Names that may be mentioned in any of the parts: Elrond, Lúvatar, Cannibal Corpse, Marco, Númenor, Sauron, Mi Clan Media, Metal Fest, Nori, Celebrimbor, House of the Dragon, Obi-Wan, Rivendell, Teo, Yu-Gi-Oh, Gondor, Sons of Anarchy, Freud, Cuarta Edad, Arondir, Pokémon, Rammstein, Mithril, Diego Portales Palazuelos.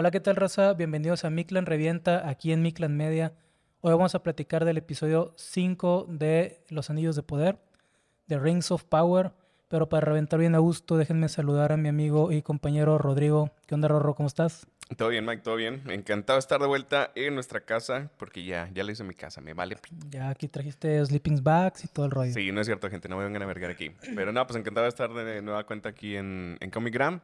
Hola, ¿qué tal, raza? Bienvenidos a Mi Clan Revienta, aquí en Mi Clan Media. Hoy vamos a platicar del episodio 5 de Los Anillos de Poder, de Rings of Power. Pero para reventar bien a gusto, déjenme saludar a mi amigo y compañero Rodrigo. ¿Qué onda, Rorro? ¿Cómo estás? Todo bien, Mike, todo bien. Encantado de estar de vuelta en nuestra casa, porque ya le hice mi casa, me vale. Ya aquí trajiste sleeping bags y todo el rollo. Sí, no es cierto, gente, no me vengan a vergar aquí. Pero no, pues encantado de estar de nueva cuenta aquí en Comic Gram.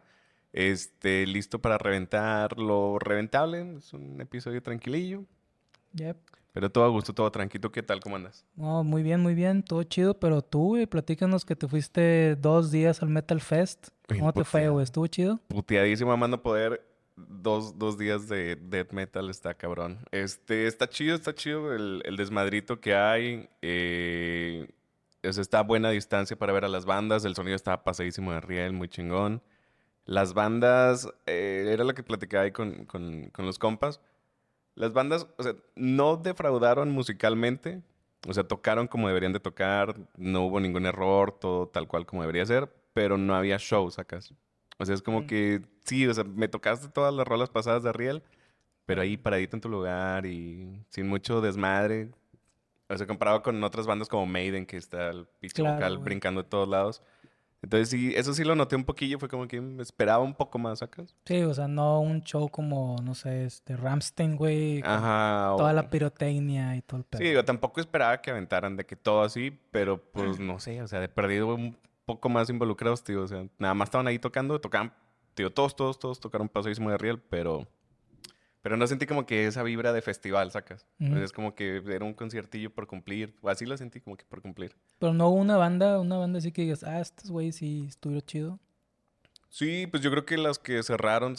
Listo para reventar lo reventable. Es un episodio tranquilillo. Yep. Pero todo a gusto, todo tranquilo. ¿Qué tal? ¿Cómo andas? No, muy bien, muy bien. Todo chido. Pero tú, güey, platícanos que te fuiste 2 días al Metal Fest. ¿Cómo te fue, güey? ¿Estuvo chido? Puteadísimo, amando poder. Dos días de death metal está cabrón. Está chido el desmadrito que hay. Está a buena distancia para ver a las bandas. El sonido estaba pasadísimo de riel, muy chingón. Las bandas, era lo que platicaba ahí con los compas. Las bandas, o sea, no defraudaron musicalmente. O sea, tocaron como deberían de tocar. No hubo ningún error, todo tal cual como debería ser. Pero no había show, sacas. O sea, es como que, sí, o sea, me tocaste todas las rolas pasadas de riel. Pero ahí paradito en tu lugar y sin mucho desmadre. O sea, comparado con otras bandas como Maiden, que está el pinche vocal brincando de todos lados. Entonces, sí, eso sí lo noté un poquillo. Fue como que esperaba un poco más, ¿sacas? Sí, o sea, no un show como, no sé, Rammstein, güey. Ajá. Toda la pirotecnia y todo el pedo. Sí, yo tampoco esperaba que aventaran de que todo así, pero pues no sé, o sea, de perdido un poco más involucrados, tío. O sea, nada más estaban ahí tocaban, tío, todos tocaron pasadísimo de riel, pero no sentí como que esa vibra de festival, ¿sacas? Uh-huh. Entonces, es como que era un conciertillo por cumplir. Así lo sentí, como que por cumplir. Pero no hubo una banda así que digas, estos güeyes sí estuvieron chido. Sí, pues yo creo que las que cerraron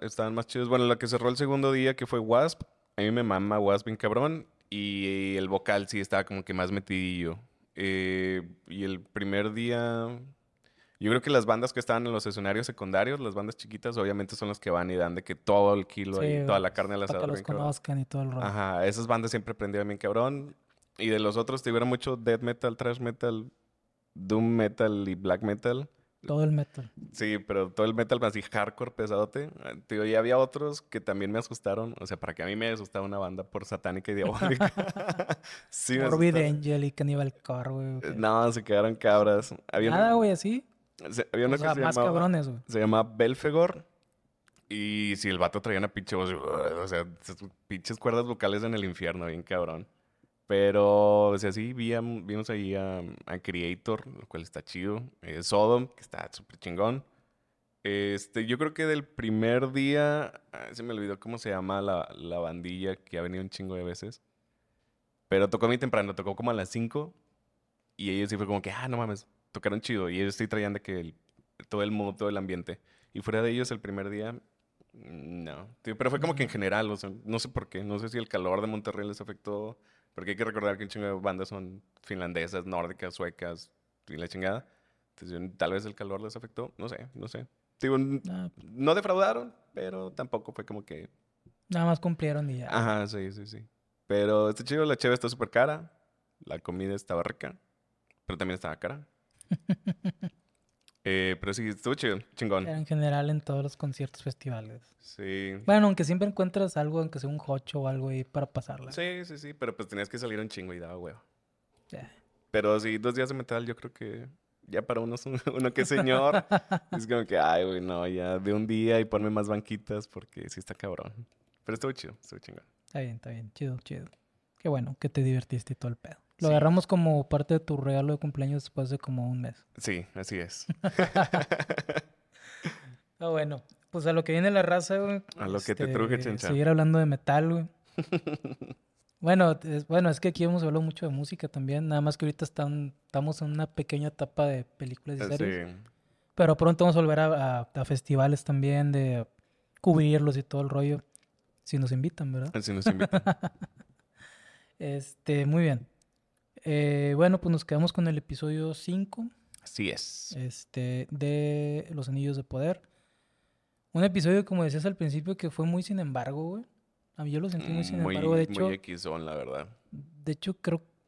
estaban más chidas. Bueno, la que cerró el segundo día, que fue Wasp. A mí me mama Wasp bien cabrón. Y el vocal sí estaba como que más metidillo. Y el primer día... Yo creo que las bandas que estaban en los escenarios secundarios, las bandas chiquitas, obviamente son las que van y dan de que todo el kilo sí, ahí, toda la carne al asador. Para que los conozcan cabrón. Y todo el rollo. Ajá, esas bandas siempre prendían bien cabrón. Y de los otros tuvieron mucho death metal, thrash metal, doom metal y black metal. Todo el metal. Sí, pero todo el metal más así hardcore, pesadote. Tío, y había otros que también me asustaron. O sea, para que a mí me asustaba una banda por satánica y diabólica. Sí, Morbid Angel y Cannibal Corpse, güey. Okay. No, se quedaron cabras. Había nada, güey, así. Había uno que se llamaba, cabrones, se llamaba Belfegor. Y si el vato traía una pinche voz, o sea, pinches cuerdas vocales en el infierno, bien cabrón. Pero, o sea, sí, vimos ahí a Creator, lo cual está chido. Sodom, que está súper chingón. Yo creo que del primer día, se me olvidó cómo se llama la bandilla que ha venido un chingo de veces. Pero tocó muy temprano, tocó como a las 5. Y ellos sí fue como que, no mames. Tocaron chido y ellos sí traían de que todo el mood, todo el ambiente. Y fuera de ellos el primer día, no. Tío, pero fue como que en general, o sea, no sé por qué. No sé si el calor de Monterrey les afectó. Porque hay que recordar que un chingo de bandas son finlandesas, nórdicas, suecas y la chingada. Entonces, tal vez el calor les afectó. No sé. Tío, no defraudaron, pero tampoco fue como que... Nada más cumplieron y ya. Ajá, sí. Pero este chido, la cheve está súper cara. La comida estaba rica, pero también estaba cara. Pero sí, estuvo chido, chingón. Pero en general en todos los conciertos, festivales. Sí. Bueno, aunque siempre encuentras algo, aunque sea un jocho o algo ahí para pasarla. Sí, pero pues tenías que salir un chingo y daba huevo. Yeah. Pero sí, 2 días de metal yo creo que ya para uno que señor. Es como que, ay, güey, no, ya de un día y ponme más banquitas porque sí está cabrón. Pero estuvo chido, estuvo chingón. Está bien, chido. Qué bueno, que te divertiste y todo el pedo. Lo agarramos como parte de tu regalo de cumpleaños después de como un mes. Sí, así es. Ah, bueno, pues a lo que viene la raza, güey. A lo que te truje, chencha. Seguir hablando de metal, güey. Bueno, es que aquí hemos hablado mucho de música también. Nada más que ahorita estamos en una pequeña etapa de películas y series. Sí. Pero pronto vamos a volver a festivales también, de cubrirlos y todo el rollo. Si nos invitan, ¿verdad? Si nos invitan. Muy bien. Bueno, pues nos quedamos con el episodio 5. Así es. De Los Anillos de Poder. Un episodio, como decías al principio, que fue muy sin embargo, güey. A mí yo lo sentí muy sin embargo. De hecho, muy equisón, la verdad. De hecho,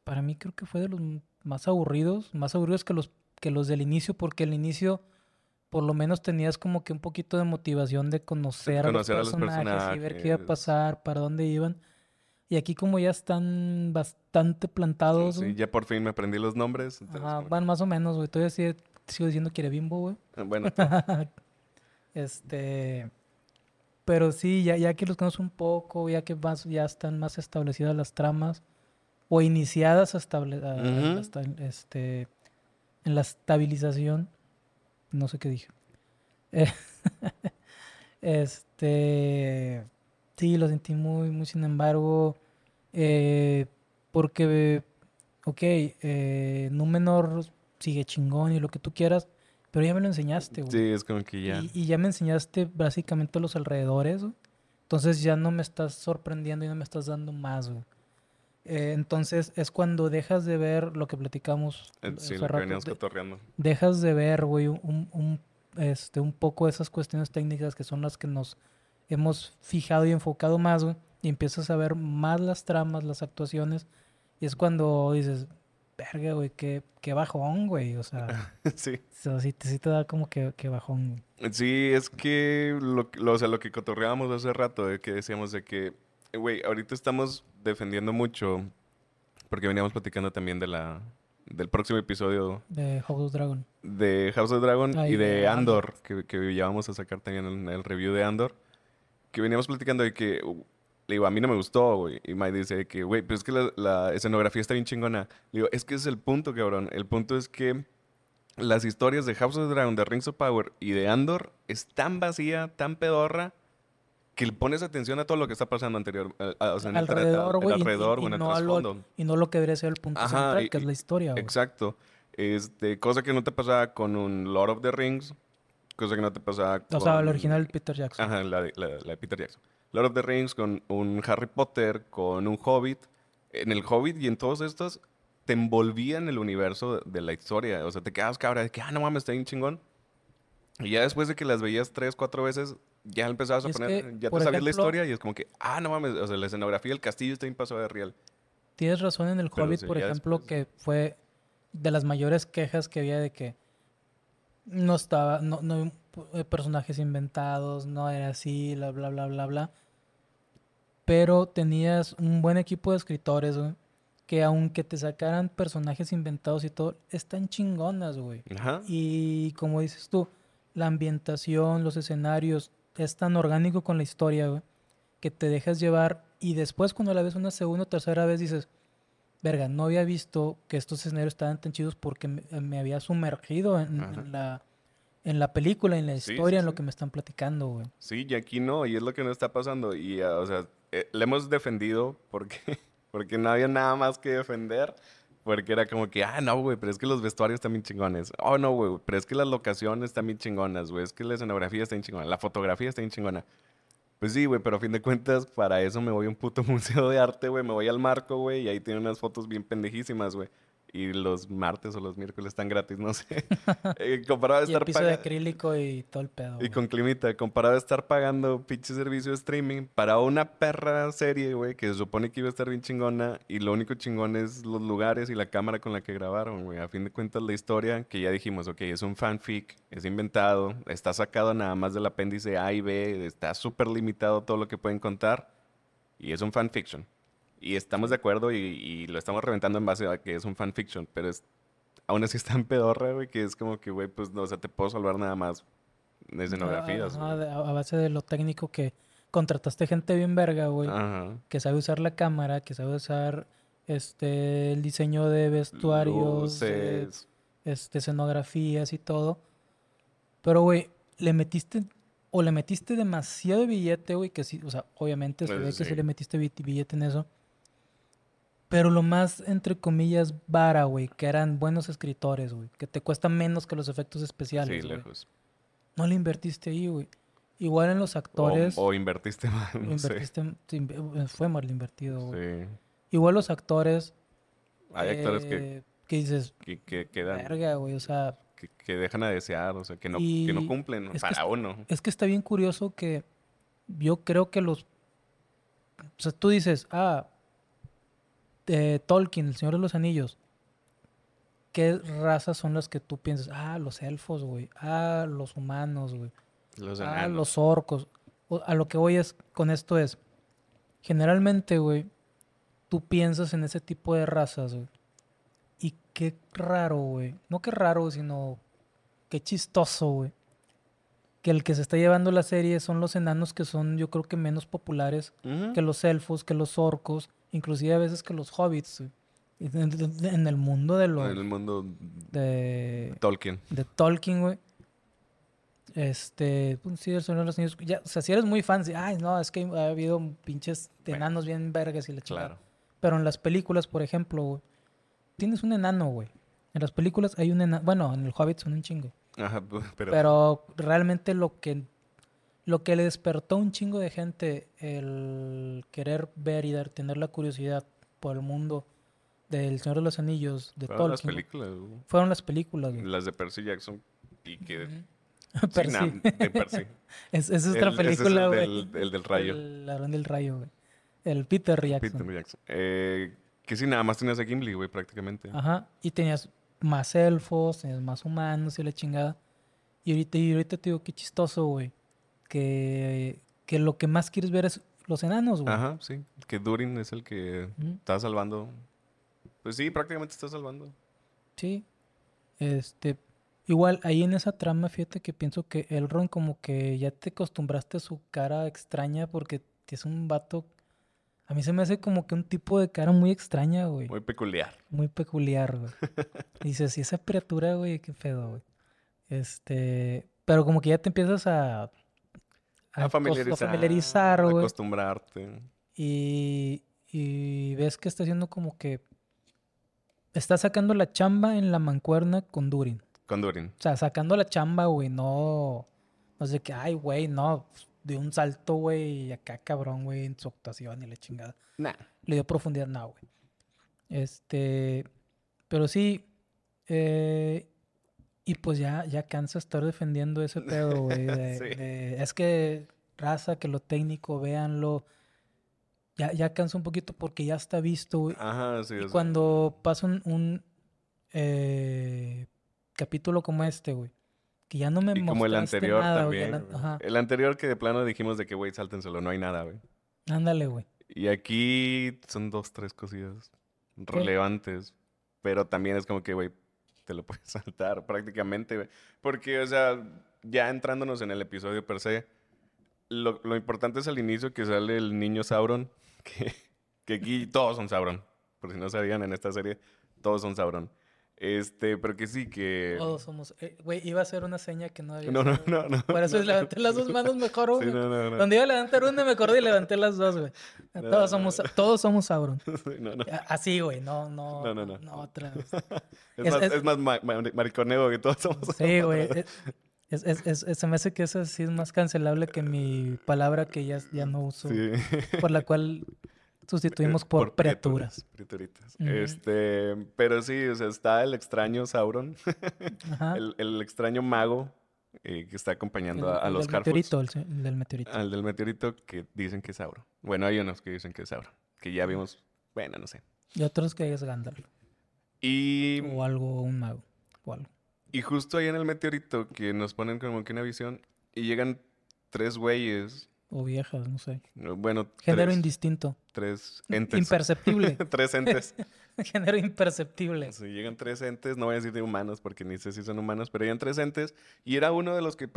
para mí creo que fue de los más aburridos. Más aburridos que los del inicio, porque el inicio por lo menos tenías como que un poquito de motivación de conocer a los personajes y ver qué iba a pasar, para dónde iban. Y aquí como ya están bastante plantados... Sí, ya por fin me aprendí los nombres. Ajá, bueno, más o menos, güey. Todavía sigo diciendo que era Bimbo, güey. Bueno. Pero sí, ya que los conozco un poco, ya que ya están más establecidas las tramas, o iniciadas en la estabilización. No sé qué dije. Sí, lo sentí muy sin embargo, porque, Númenor sigue chingón y lo que tú quieras, pero ya me lo enseñaste, güey. Sí, es como que ya. Y ya me enseñaste básicamente los alrededores, güey. Entonces ya no me estás sorprendiendo y no me estás dando más, güey. Entonces es cuando dejas de ver lo que platicamos. Sí, lo que veníamos cotorreando. Dejas de ver, güey, un poco esas cuestiones técnicas que son las que nos hemos fijado y enfocado más, güey, y empiezas a ver más las tramas, las actuaciones, y es cuando dices, verga, güey, qué bajón, güey, o sea, sí te da como que bajón. Sí, es que, lo que cotorreábamos hace rato, que decíamos de que, güey, ahorita estamos defendiendo mucho, porque veníamos platicando también del próximo episodio de House of the Dragon. De House of the Dragon y de Andor, que ya vamos a sacar también el review de Andor. Que veníamos platicando de que, le digo, a mí no me gustó, güey. Y Mike dice que, güey, pero es que la escenografía está bien chingona. Le digo, es que ese es el punto, cabrón. El punto es que las historias de House of the Dragon, de Rings of Power y de Andor es tan vacía, tan pedorra, que le pones atención a todo lo que está pasando alrededor, güey. Alrededor, güey, y no lo que debería ser el punto central, que es la historia, güey. Exacto. Cosa que no te pasaba con un Lord of the Rings. Cosa que no te pasaba con... O sea, el original de Peter Jackson. Ajá, la de Peter Jackson. Lord of the Rings, con un Harry Potter, con un Hobbit. En el Hobbit y en todos estos, te envolvían en el universo de la historia. O sea, te quedabas cabra de que, no mames, está bien chingón. Y ya después de que las veías 3, 4 veces, ya empezabas a poner... Ya te sabías la historia y es como que, no mames. O sea, la escenografía del castillo está bien pasada de riel. Tienes razón en el Hobbit, por ejemplo, después... que fue de las mayores quejas que había de que no personajes inventados, no era así, bla, bla, bla. Pero tenías un buen equipo de escritores, güey, que aunque te sacaran personajes inventados y todo, están chingonas, güey. Ajá. Y como dices tú, la ambientación, los escenarios, es tan orgánico con la historia, güey, que te dejas llevar. Y después cuando la ves una segunda o tercera vez dices, verga, no había visto que estos escenarios estaban tan chidos porque me había sumergido en la película, en la historia, en lo que me están platicando, güey. Sí, y aquí no, y es lo que no está pasando. Y, o sea, le hemos defendido porque no había nada más que defender. Porque era como que, no, güey, pero es que los vestuarios están bien chingones. Oh, no, güey, pero es que las locaciones están bien chingonas, güey. Es que la escenografía está bien chingona, la fotografía está bien chingona. Pues sí, güey, pero a fin de cuentas, para eso me voy a un puto museo de arte, güey. Me voy al Marco, güey, y ahí tienen unas fotos bien pendejísimas, güey. Y los martes o los miércoles están gratis, no sé. Comparado a estar pagando... Y el piso de acrílico y todo el pedo, güey. Y con climita. Comparado a estar pagando pinche servicio de streaming para una perra serie, güey, que se supone que iba a estar bien chingona. Y lo único chingón es los lugares y la cámara con la que grabaron, güey. A fin de cuentas, la historia, que ya dijimos, ok, es un fanfic, es inventado, está sacado nada más del apéndice A y B, está súper limitado todo lo que pueden contar. Y es un fanfiction. Y estamos de acuerdo y lo estamos reventando en base a que es un fanfiction, pero aún así es tan pedorra, güey, que es como que, güey, pues no, o sea, te puedo salvar nada más de escenografías. A base de lo técnico que contrataste gente bien verga, güey, que sabe usar la cámara, que sabe usar el diseño de vestuarios, luces, escenografías y todo. Pero, güey, le metiste demasiado billete, güey, que sí, o sea, obviamente se ve que sí le metiste billete en eso. Pero lo más, entre comillas, vara, güey, que eran buenos escritores, güey, que te cuesta menos que los efectos especiales. Sí, lejos. No le invertiste ahí, güey. Igual en los actores... O invertiste mal, no sé. Fue mal invertido, güey. Sí. Igual los actores... Hay actores que dices... Que quedan... Verga, güey, o sea... Que dejan a desear, o sea, que no cumplen para uno. Es que está bien curioso que yo creo que los... O sea, tú dices, Tolkien, El Señor de los Anillos. ¿qué razas son las que tú piensas? Ah, los elfos, güey. Ah, los humanos, güey. Los enanos. Ah, los orcos. A lo que voy es, con esto es, generalmente, güey, tú piensas en ese tipo de razas, güey. Y qué raro, güey. No qué raro, sino qué chistoso, güey. Que el que se está llevando la serie son los enanos, que son, yo creo que menos populares que los elfos, que los orcos, inclusive a veces que los hobbits, güey. En el mundo de los... En el mundo de Tolkien. De Tolkien, güey. Sí, el Señor de los Anillos. Ya, o sea, si eres muy fan, si, ay, no, es que ha habido pinches enanos bien vergas y la chingada. Claro. Pero en las películas, por ejemplo, güey, tienes un enano, güey. En las películas hay un enano. Bueno, en el Hobbit son un chingo. Ajá, pero realmente lo que le despertó un chingo de gente el querer ver y tener la curiosidad por el mundo del Señor de los Anillos, de Tolkien. Fueron las películas, güey. Las de Percy Jackson y que... Percy. Sí, de Percy. es otra película, güey. El del rayo. El ladrón del rayo, güey. El Peter Jackson. Que sí, nada más tenías a Gimli, güey, prácticamente. Ajá. Y tenías más elfos, tenías más humanos y la chingada. Y ahorita te digo, qué chistoso, güey. Que lo que más quieres ver es los enanos, güey. Ajá, sí. Que Durin es el que está salvando... Pues sí, prácticamente está salvando. Sí. Igual, ahí en esa trama, fíjate que pienso que Elrond como que ya te acostumbraste a su cara extraña, porque es un vato... A mí se me hace como que un tipo de cara muy extraña, güey. Muy peculiar, güey. Dices, sí, esa criatura, güey, qué pedo, güey. Pero como que ya te empiezas a familiarizar, güey. A acostumbrarte. Y ves que está haciendo como que... Está sacando la chamba en la mancuerna con Durin. O sea, sacando la chamba, güey, no... No sé qué, ay, güey, no. De un salto, güey, y acá, cabrón, güey, en su actuación y la chingada. Nah. Le dio profundidad, nah, güey. Pero sí... y pues ya cansa estar defendiendo ese pedo, güey. Sí. Es que raza, que lo técnico, véanlo... Ya cansa un poquito porque ya está visto, güey. Ajá, sí. Y cuando pasa un capítulo como este, güey, que ya no me mostraste nada. Y como el anterior nada, también. Güey, ajá. El anterior que de plano dijimos de que, güey, sáltenselo, no hay nada, güey. Ándale, güey. Y aquí son 2, 3 cosillas relevantes. Pero también es como que, güey, te lo puedes saltar prácticamente, güey. Porque, o sea, ya entrándonos en el episodio per se, lo importante es al inicio que sale el niño Sauron. Que aquí todos son Sauron. Por si no sabían, en esta serie todos son Sauron. Pero que sí, que... Todos somos... Güey, iba a hacer una seña que no había... No. Por eso levanté las dos manos mejor, güey. Sí, no. Donde iba a levantar una, me acordé y levanté las dos, güey. Todos somos Sauron. No. Así, güey. No. No, otra vez. Es más mariconeo que todos somos Sauron. Sí, güey. Se me hace que eso sí es más cancelable que mi palabra que ya no uso. Sí. Por la cual sustituimos por criaturas. Uh-huh. Pero sí, o sea, está el extraño Sauron. Ajá. El extraño mago que está acompañando a los Harfoots. El del meteorito. Al del meteorito que dicen que es Sauron. Bueno, hay unos que dicen que es Sauron. Que ya vimos, bueno, no sé. Y otros que es Gandalf. Y... O algo, un mago. O algo. Y justo ahí en el meteorito que nos ponen como que una visión y llegan 3 güeyes. O viejas, no sé. Bueno, género indistinto. 3 entes. Imperceptible. 3 entes. Género imperceptible. Sí, llegan 3 entes. No voy a decir de humanos porque ni sé si son humanos, pero llegan 3 entes. Y era uno de los que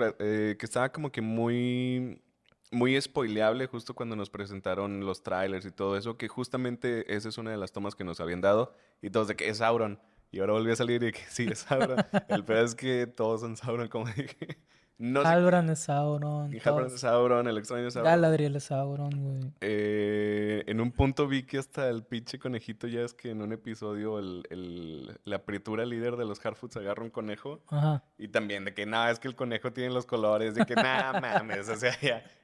estaba como que muy... Muy spoileable justo cuando nos presentaron los trailers y todo eso. Que justamente esa es una de las tomas que nos habían dado. Y todos de que es Sauron. Y ahora volví a salir y que sí, es Sauron. El peor es que todos son Sauron, como dije. No sé. Halbrand es Sauron. Halbrand es Sauron, el extraño es Sauron. Galadriel es Sauron, güey. En un punto vi que hasta el pinche conejito, ya es que en un episodio la apritura líder de los Harfoots agarra un conejo. Ajá. Y también de que, nada, es que el conejo tiene los colores. De que, nada, mames. O sea,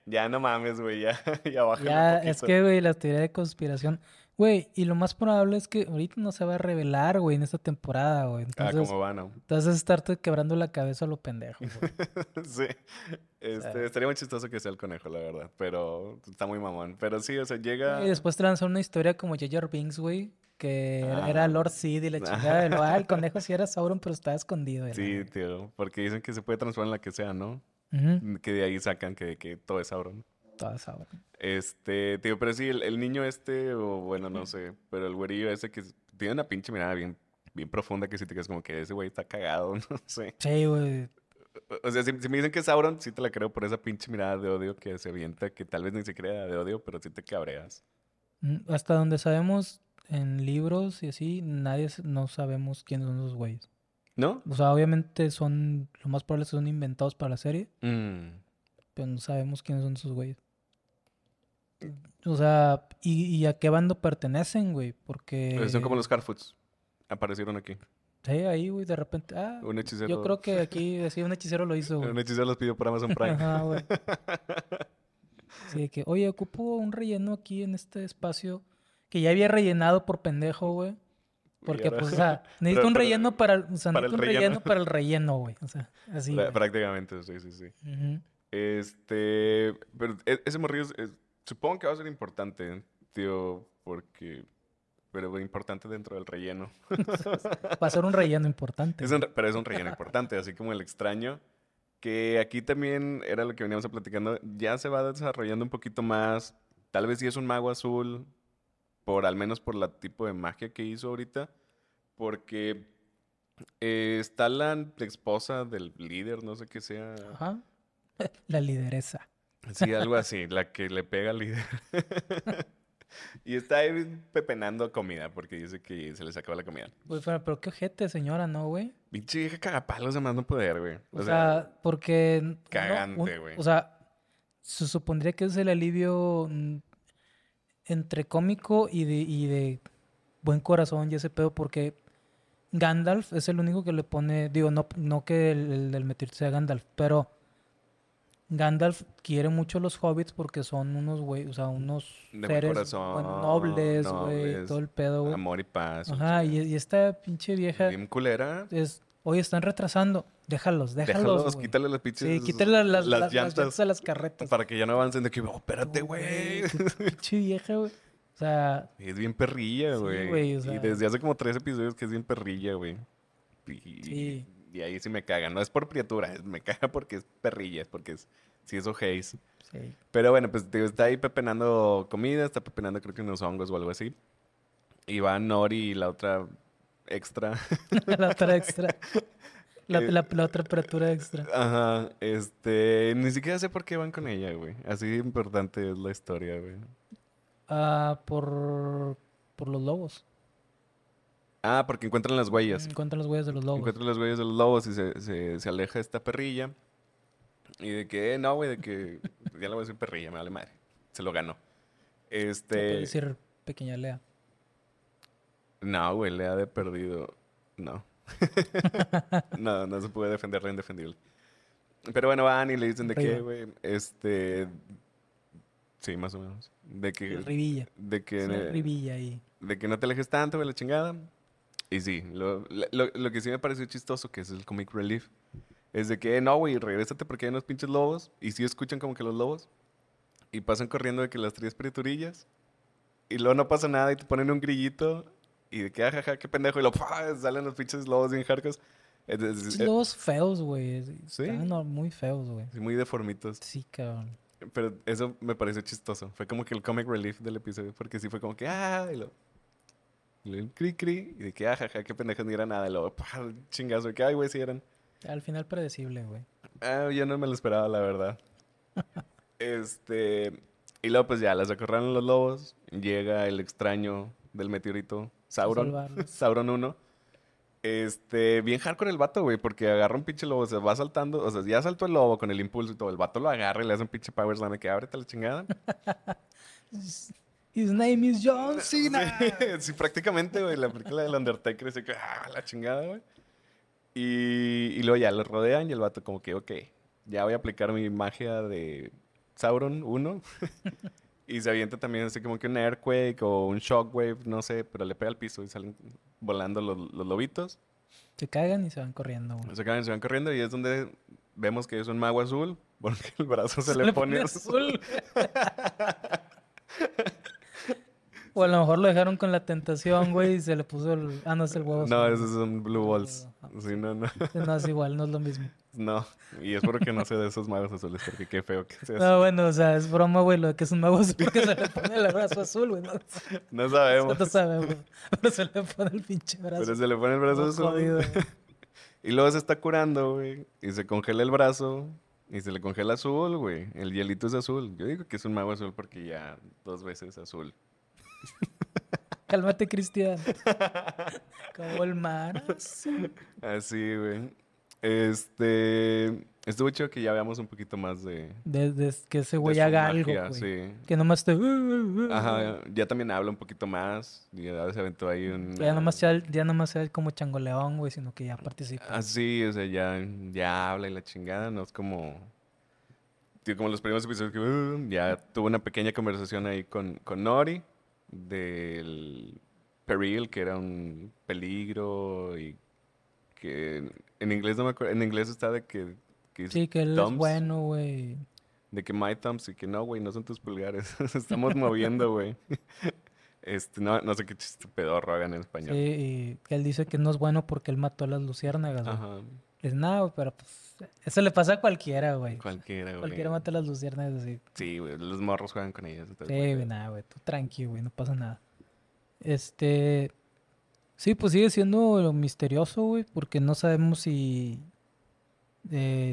ya no mames, güey. Ya baja un poquito. Es que, güey, la teoría de conspiración... Güey, y lo más probable es que ahorita no se va a revelar, güey, en esta temporada, güey. Entonces, ¿cómo van? No. Entonces, estarte quebrando la cabeza a lo pendejo, güey. Sí. Estaría muy chistoso que sea el conejo, la verdad. Pero está muy mamón. Pero sí, o sea, llega... Y después te lanzan una historia como J.J. Binks, güey. Que era Lord Sid y la chingada. Lo, el conejo sí era Sauron, pero estaba escondido. Era, sí, tío. Porque dicen que se puede transformar en la que sea, ¿no? Uh-huh. Que de ahí sacan que todo es Sauron. Todo es Sauron. Tío, pero sí, el niño o bueno, no sé. Pero el güerillo ese que tiene una pinche mirada bien, bien profunda que sí te quedas como que ese güey está cagado, no sé. Sí, güey. O sea, si me dicen que es Sauron, sí te la creo por esa pinche mirada de odio que se avienta, que tal vez ni siquiera de odio, pero sí te cabreas. Hasta donde sabemos, en libros y así, no sabemos quiénes son esos güeyes. ¿No? O sea, obviamente lo más probable es que son inventados para la serie, pero no sabemos quiénes son esos güeyes. O sea, ¿y a qué bando pertenecen, güey? Porque... Pues son como los Harfoots. Aparecieron aquí. Sí, ahí, güey, de repente... Ah, un hechicero. Yo creo que aquí, sí, un hechicero lo hizo, güey. Un hechicero los pidió por Amazon Prime. Ajá, güey. Sí, que, oye, ocupo un relleno aquí en este espacio que ya había rellenado por pendejo, güey. Porque, ahora, pues, o sea, necesito un relleno para... O sea, necesito un relleno para el relleno, güey. O sea, así, güey. Prácticamente, sí, sí, sí. Uh-huh. Pero ese morrillo supongo que va a ser importante, tío, porque... Pero importante dentro del relleno. Va a ser un relleno importante. Pero es un relleno importante, así como el extraño. Que aquí también era lo que veníamos platicando. Ya se va desarrollando un poquito más. Tal vez sí es un mago azul, al menos por el tipo de magia que hizo ahorita. Porque está la esposa del líder, no sé qué sea. Ajá. La lideresa. Sí, algo así, la que le pega al líder. Y está ahí pepenando comida porque dice que se le sacaba la comida. Güey, pero qué ojete, señora, ¿no, güey? Pinche vieja cagapalos, además no poder, güey. O sea, porque... Cagante, güey. O sea, se supondría que es el alivio entre cómico y de buen corazón y ese pedo porque Gandalf es el único que le pone... Digo, no que el del Metir sea Gandalf, pero Gandalf quiere mucho a los hobbits porque son unos güey, o sea, unos de seres corazón, nobles, güey, todo el pedo, güey. Amor y paz. Ajá, y esta pinche vieja... Bien culera. Oye, están retrasando. Déjalos, güey. Quítale las pinches... Sí, quítale las llantas a las carretas. Para que ya no avancen de que, espérate, güey. Pinche vieja, güey. O sea... Es bien perrilla, güey. Sí, o sea, y desde hace como 3 episodios que es bien perrilla, güey. Sí. Y ahí sí me cagan. No es por criatura, me caga porque es perrilla, porque sí es ojéis. Sí. Pero bueno, pues tío, está ahí pepenando comida, está pepenando creo que unos hongos o algo así. Y va Nori y la otra extra. La otra criatura extra. Ajá. Ni siquiera sé por qué van con ella, güey. Así de importante es la historia, güey. Por los lobos. Ah, porque encuentran las huellas. Encuentran las huellas de los lobos. Y se aleja esta perrilla. Y de que, no, güey, de que... ya le voy a decir perrilla, me vale madre. Se lo ganó. ¿Te puede decir pequeña Lea? No, güey, Lea de perdido. No. No se puede defender lo indefendible. Pero bueno, van y le dicen de que, güey, Sí, más o menos. De que... Ribilla. De que... Ribilla ahí. De que no te alejes tanto, güey, la chingada. Y sí, lo que sí me pareció chistoso, que es el comic relief, es de que, no, güey, regrésate porque hay unos pinches lobos. Y sí escuchan como que los lobos. Y pasan corriendo de que las 3 periturillas. Y luego no pasa nada y te ponen un grillito. Y de que, jajaja, qué pendejo. Y luego salen los pinches lobos bien hardcore. Lobos feos, güey. Sí. Están muy feos, güey. Sí, muy deformitos. Sí, cabrón. Pero eso me pareció chistoso. Fue como que el comic relief del episodio. Porque sí fue como que, y luego... cri cri, y de que jaja, qué pendejas, ni era nada, y luego chingazo, y que ay, güey, si eran. Al final predecible, güey. Yo no me lo esperaba, la verdad. Y luego pues ya, las acorralan los lobos, llega el extraño del meteorito, Sauron, Sauron 1. Bien hardcore el vato, güey, porque agarra un pinche lobo, se va saltando, o sea, ya saltó el lobo con el impulso y todo, el vato lo agarra y le hace un pinche power slam de que ábrete la chingada. His name is John Cena. Sí, prácticamente, güey. La película del Undertaker dice que... la chingada, güey. Y luego ya lo rodean y el vato como que, ok, ya voy a aplicar mi magia de Sauron 1. Y se avienta también así como que un earthquake o un shockwave, no sé, pero le pega al piso y salen volando los lobitos. Se cagan y se van corriendo. Güey. Se cagan y se van corriendo y es donde vemos que es un mago azul porque el brazo se le pone azul. O a lo mejor lo dejaron con la tentación, güey, y se le puso el... Ah, no, es el huevo. No, esos son blue balls. Sí, no. No, es igual, no es lo mismo. No, y espero que no sea de esos magos azules, porque qué feo que sea. No, bueno, o sea, es broma, güey, lo de que es un mago azul porque se le pone el brazo azul, güey. No sabemos. No sabemos, pero se le pone el pinche brazo. Pero se le pone el brazo azul. Jodido, y luego se está curando, güey, y se congela el brazo... Y se le congela azul, güey. El hielito es azul. Yo digo que es un mago azul porque ya 2 veces azul. Cálmate, Cristian. Como el mar. Así, güey. Estuvo chido que ya veamos un poquito más de... Desde que ese güey haga algo, güey. Sí. Que nomás te... Ajá. Ya también habla un poquito más. Ya se aventó ahí un... Ya nomás sea como changoleón, güey, sino que ya participa. Así, o sea, ya habla y la chingada. No es como... Tío, como los primeros episodios que... ya tuvo una pequeña conversación ahí con Nori. Del peril, que era un peligro y que... En inglés no me acuerdo. En inglés está de que sí, que él thumbs, es bueno, güey. De que my thumbs y que no, güey, no son tus pulgares. Estamos moviendo, güey. No sé qué chiste pedorro hagan en español. Sí, y que él dice que no es bueno porque él mató a las luciérnagas, güey. Ajá. Es nada, güey, pero pues... Eso le pasa a cualquiera, güey. Cualquiera mata a las luciérnagas, así. Sí, güey, los morros juegan con ellas. Sí, güey, nada, güey. Tú tranqui, güey, no pasa nada. Sí, pues sigue siendo misterioso, güey, porque no sabemos si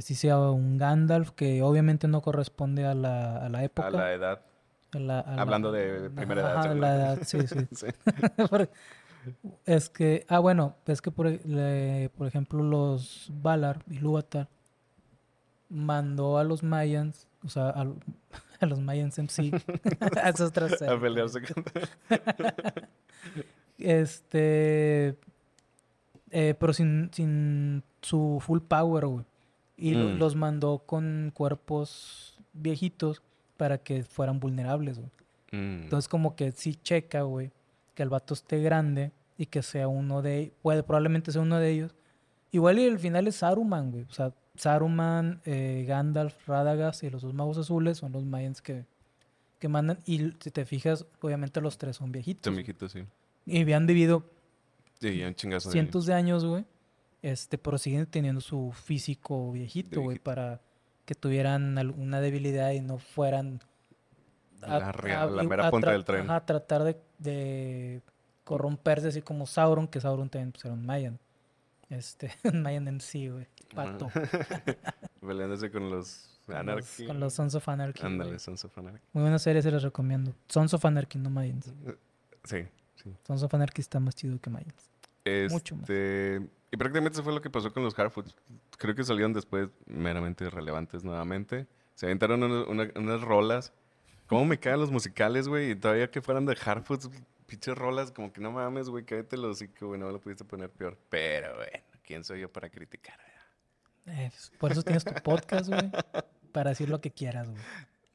sea un Gandalf, que obviamente no corresponde a la época. A la edad. Hablando de primera edad. Ajá, la edad, sí. Sí. Por ejemplo, los Valar y Lúvatar mandó a los Mayans, o sea, a los Mayans MC, a esos tras a pelearse con... pero sin su full power, güey. Y los mandó con cuerpos viejitos para que fueran vulnerables, güey. Entonces, como que sí checa, güey, que el vato esté grande y que sea uno de... Puede, probablemente sea uno de ellos. Igual y al final es Saruman, güey. O sea, Saruman, Gandalf, Radagast y los 2 magos azules son los Mayans que mandan. Y si te fijas, obviamente los 3 son viejitos. Son viejitos, sí. Y habían vivido cientos de años, güey. Pero siguen teniendo su físico viejito, güey, para que tuvieran alguna debilidad y no fueran la mera punta del tren. A tratar de corromperse, así como Sauron, que Sauron también pues, era un Mayan. Un Mayan MC, güey. Pato. Peleándose con los Anarchy. Con los Sons of Anarchy. Ándale, Sons of Anarchy. Muy buena serie, se les recomiendo. Sons of Anarchy, no Mayans. Sí. Sons of Anarchy está más chido que Mayans. Mucho más. Y prácticamente eso fue lo que pasó con los Harfoots. Creo que salieron después meramente relevantes nuevamente. Se aventaron unas rolas. ¿Cómo me caen los musicales, güey? Y todavía que fueran de Harfoots, pinches rolas, como que no mames, güey, cállate el hocico, güey, no lo pudiste poner peor. Pero, bueno, ¿quién soy yo para criticar? Por eso tienes tu podcast, güey, para decir lo que quieras, güey.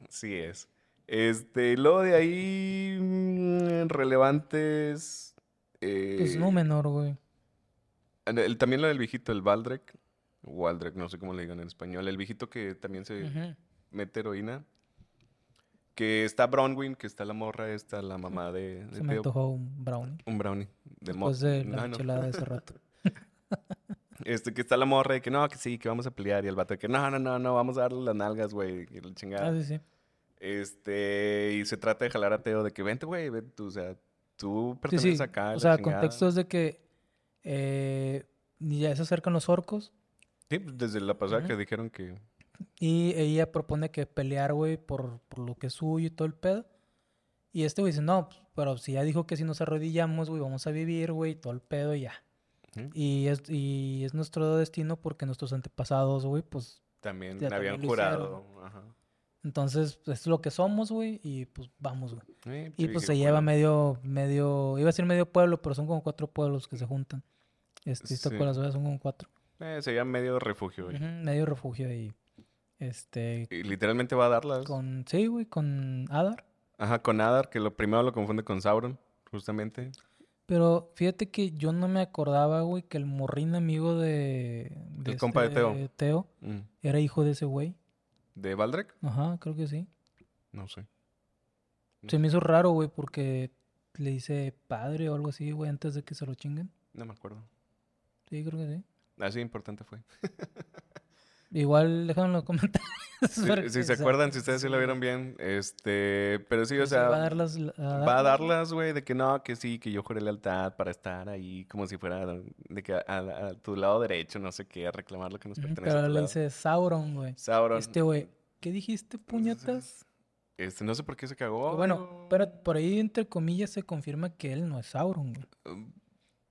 Así es. Y luego de ahí, relevantes... pues Númenor, güey. También lo del viejito, el Waldrek, no sé cómo le digan en español. El viejito que también se mete heroína. Que está Bronwyn, que está la morra esta, la mamá de Teo. Se me antojó un brownie. Un brownie. Después de la michelada de ese rato. Que está la morra de que no, que sí, que vamos a pelear. Y el vato de que no, vamos a darle las nalgas, güey. Y la chingada. Ah, sí. Y se trata de jalar a Teo de que vente, güey, vente, o sea, tú perteneces acá. O sea, contextos de que ya se acercan los orcos. Sí, desde la pasada que dijeron que... Y ella propone que pelear, güey, por lo que es suyo y todo el pedo. Y güey dice, no, pero si ya dijo que si nos arrodillamos, güey, vamos a vivir, güey, todo el pedo y ya. Y es nuestro destino porque nuestros antepasados, güey, pues... También habían jurado. Ajá. Entonces, pues, es lo que somos, güey, y pues vamos, güey. Y pues se lleva medio... Iba a decir medio pueblo, pero son como 4 pueblos que se juntan. Con las veces son como 4. Se lleva medio refugio, güey. Medio refugio y... Y literalmente va a darlas. Sí, güey, con Adar. Ajá, con Adar, que lo primero lo confunde con Sauron, justamente. Pero fíjate que yo no me acordaba, güey, que el morrín amigo de el compa de Teo. Teo era hijo de ese güey. ¿De Baldrek? Ajá, creo que sí. No sé. No. Se me hizo raro, güey, porque le dice padre o algo así, güey, antes de que se lo chinguen. No me acuerdo. Sí, creo que sí. Así importante fue. Igual, déjame en los comentarios. Si se acuerdan, si ustedes sí lo vieron bien. Pero sí, o sea... Va a darlas, güey, de que no, que sí, que yo juré lealtad para estar ahí como si fuera de que a tu lado derecho, no sé qué, a reclamar lo que nos pertenece. Pero le dice Sauron, güey. Sauron. Güey, ¿qué dijiste, puñetas? No sé por qué se cagó. Bueno, pero por ahí, entre comillas, se confirma que él no es Sauron, güey.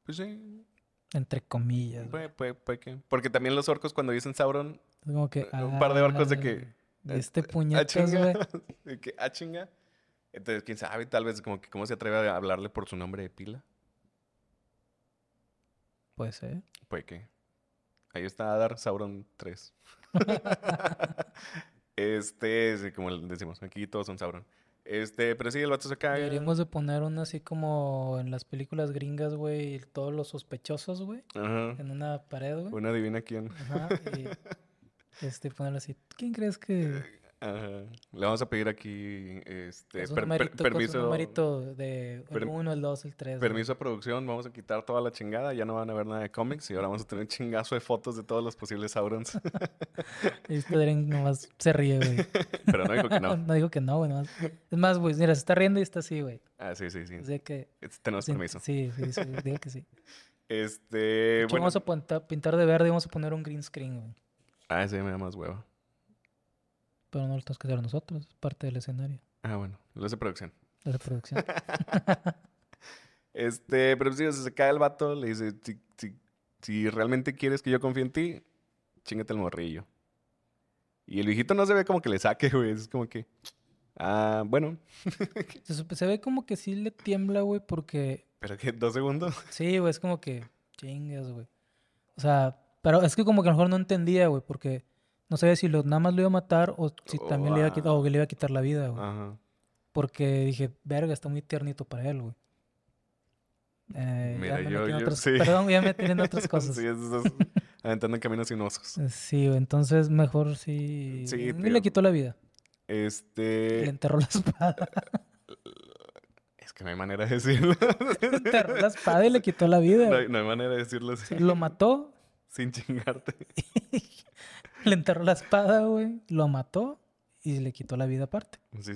Pues sí... Entre comillas. Puede que. Porque también los orcos cuando dicen Sauron... Como que... un par de orcos de que... De puñetas, güey. De que... ¡Ah, chinga! Entonces, quién sabe, tal vez como que... ¿Cómo se atreve a hablarle por su nombre de pila? Puede ser. Puede que. Ahí está Adar Sauron 3. Como decimos, aquí todos son Sauron. Pero sí, el vato se cae. Deberíamos de poner uno así como en las películas gringas, güey, todos los sospechosos, güey. Ajá. En una pared, güey. Una adivina quién. Ajá, y ponerlo así. ¿Quién crees que...? Ajá. Le vamos a pedir aquí, permiso... Un numerito de el 1, el 2, el 3. Permiso a producción, vamos a quitar toda la chingada, ya no van a ver nada de cómics y ahora vamos a tener un chingazo de fotos de todos los posibles Saurons. Y Durin nomás se ríe, güey. Pero no dijo que no. No dijo que no, güey. Nomás... Es más, güey, mira, se está riendo y está así, güey. Ah, sí. O sea que... Tenemos permiso. Sí, digo que sí. Hecho, bueno... Vamos a pintar de verde y vamos a poner un green screen, güey. Ah, ese me da más hueva. Pero no lo tenemos que hacer nosotros, es parte del escenario. Ah, bueno, lo hace producción. Pero si se cae el vato, le dice, si realmente quieres que yo confíe en ti, chingate el morrillo. Y el viejito no se ve como que le saque, güey, es como que, bueno. Se ve como que sí le tiembla, güey, porque... ¿Pero qué? ¿2 segundos? Sí, güey, es como que chingas, güey. O sea, pero es que como que a lo mejor no entendía, güey, porque... No sabía si nada más lo iba a matar o si también le iba a quitar, o que le iba a quitar la vida, güey. Ajá. Porque dije, verga, está muy tiernito para él, güey. Mira, sí. Perdón, ya me tienen otras cosas. Sí, eso es aventando en caminos sinuosos. Sí, güey, entonces mejor sí... Sí, y le quitó la vida. Le enterró la espada. Es que no hay manera de decirlo. Le enterró la espada y le quitó la vida. No hay manera de decirlo así. Lo mató. Sin chingarte. Le enterró la espada, güey. Lo mató y le quitó la vida aparte. Sí.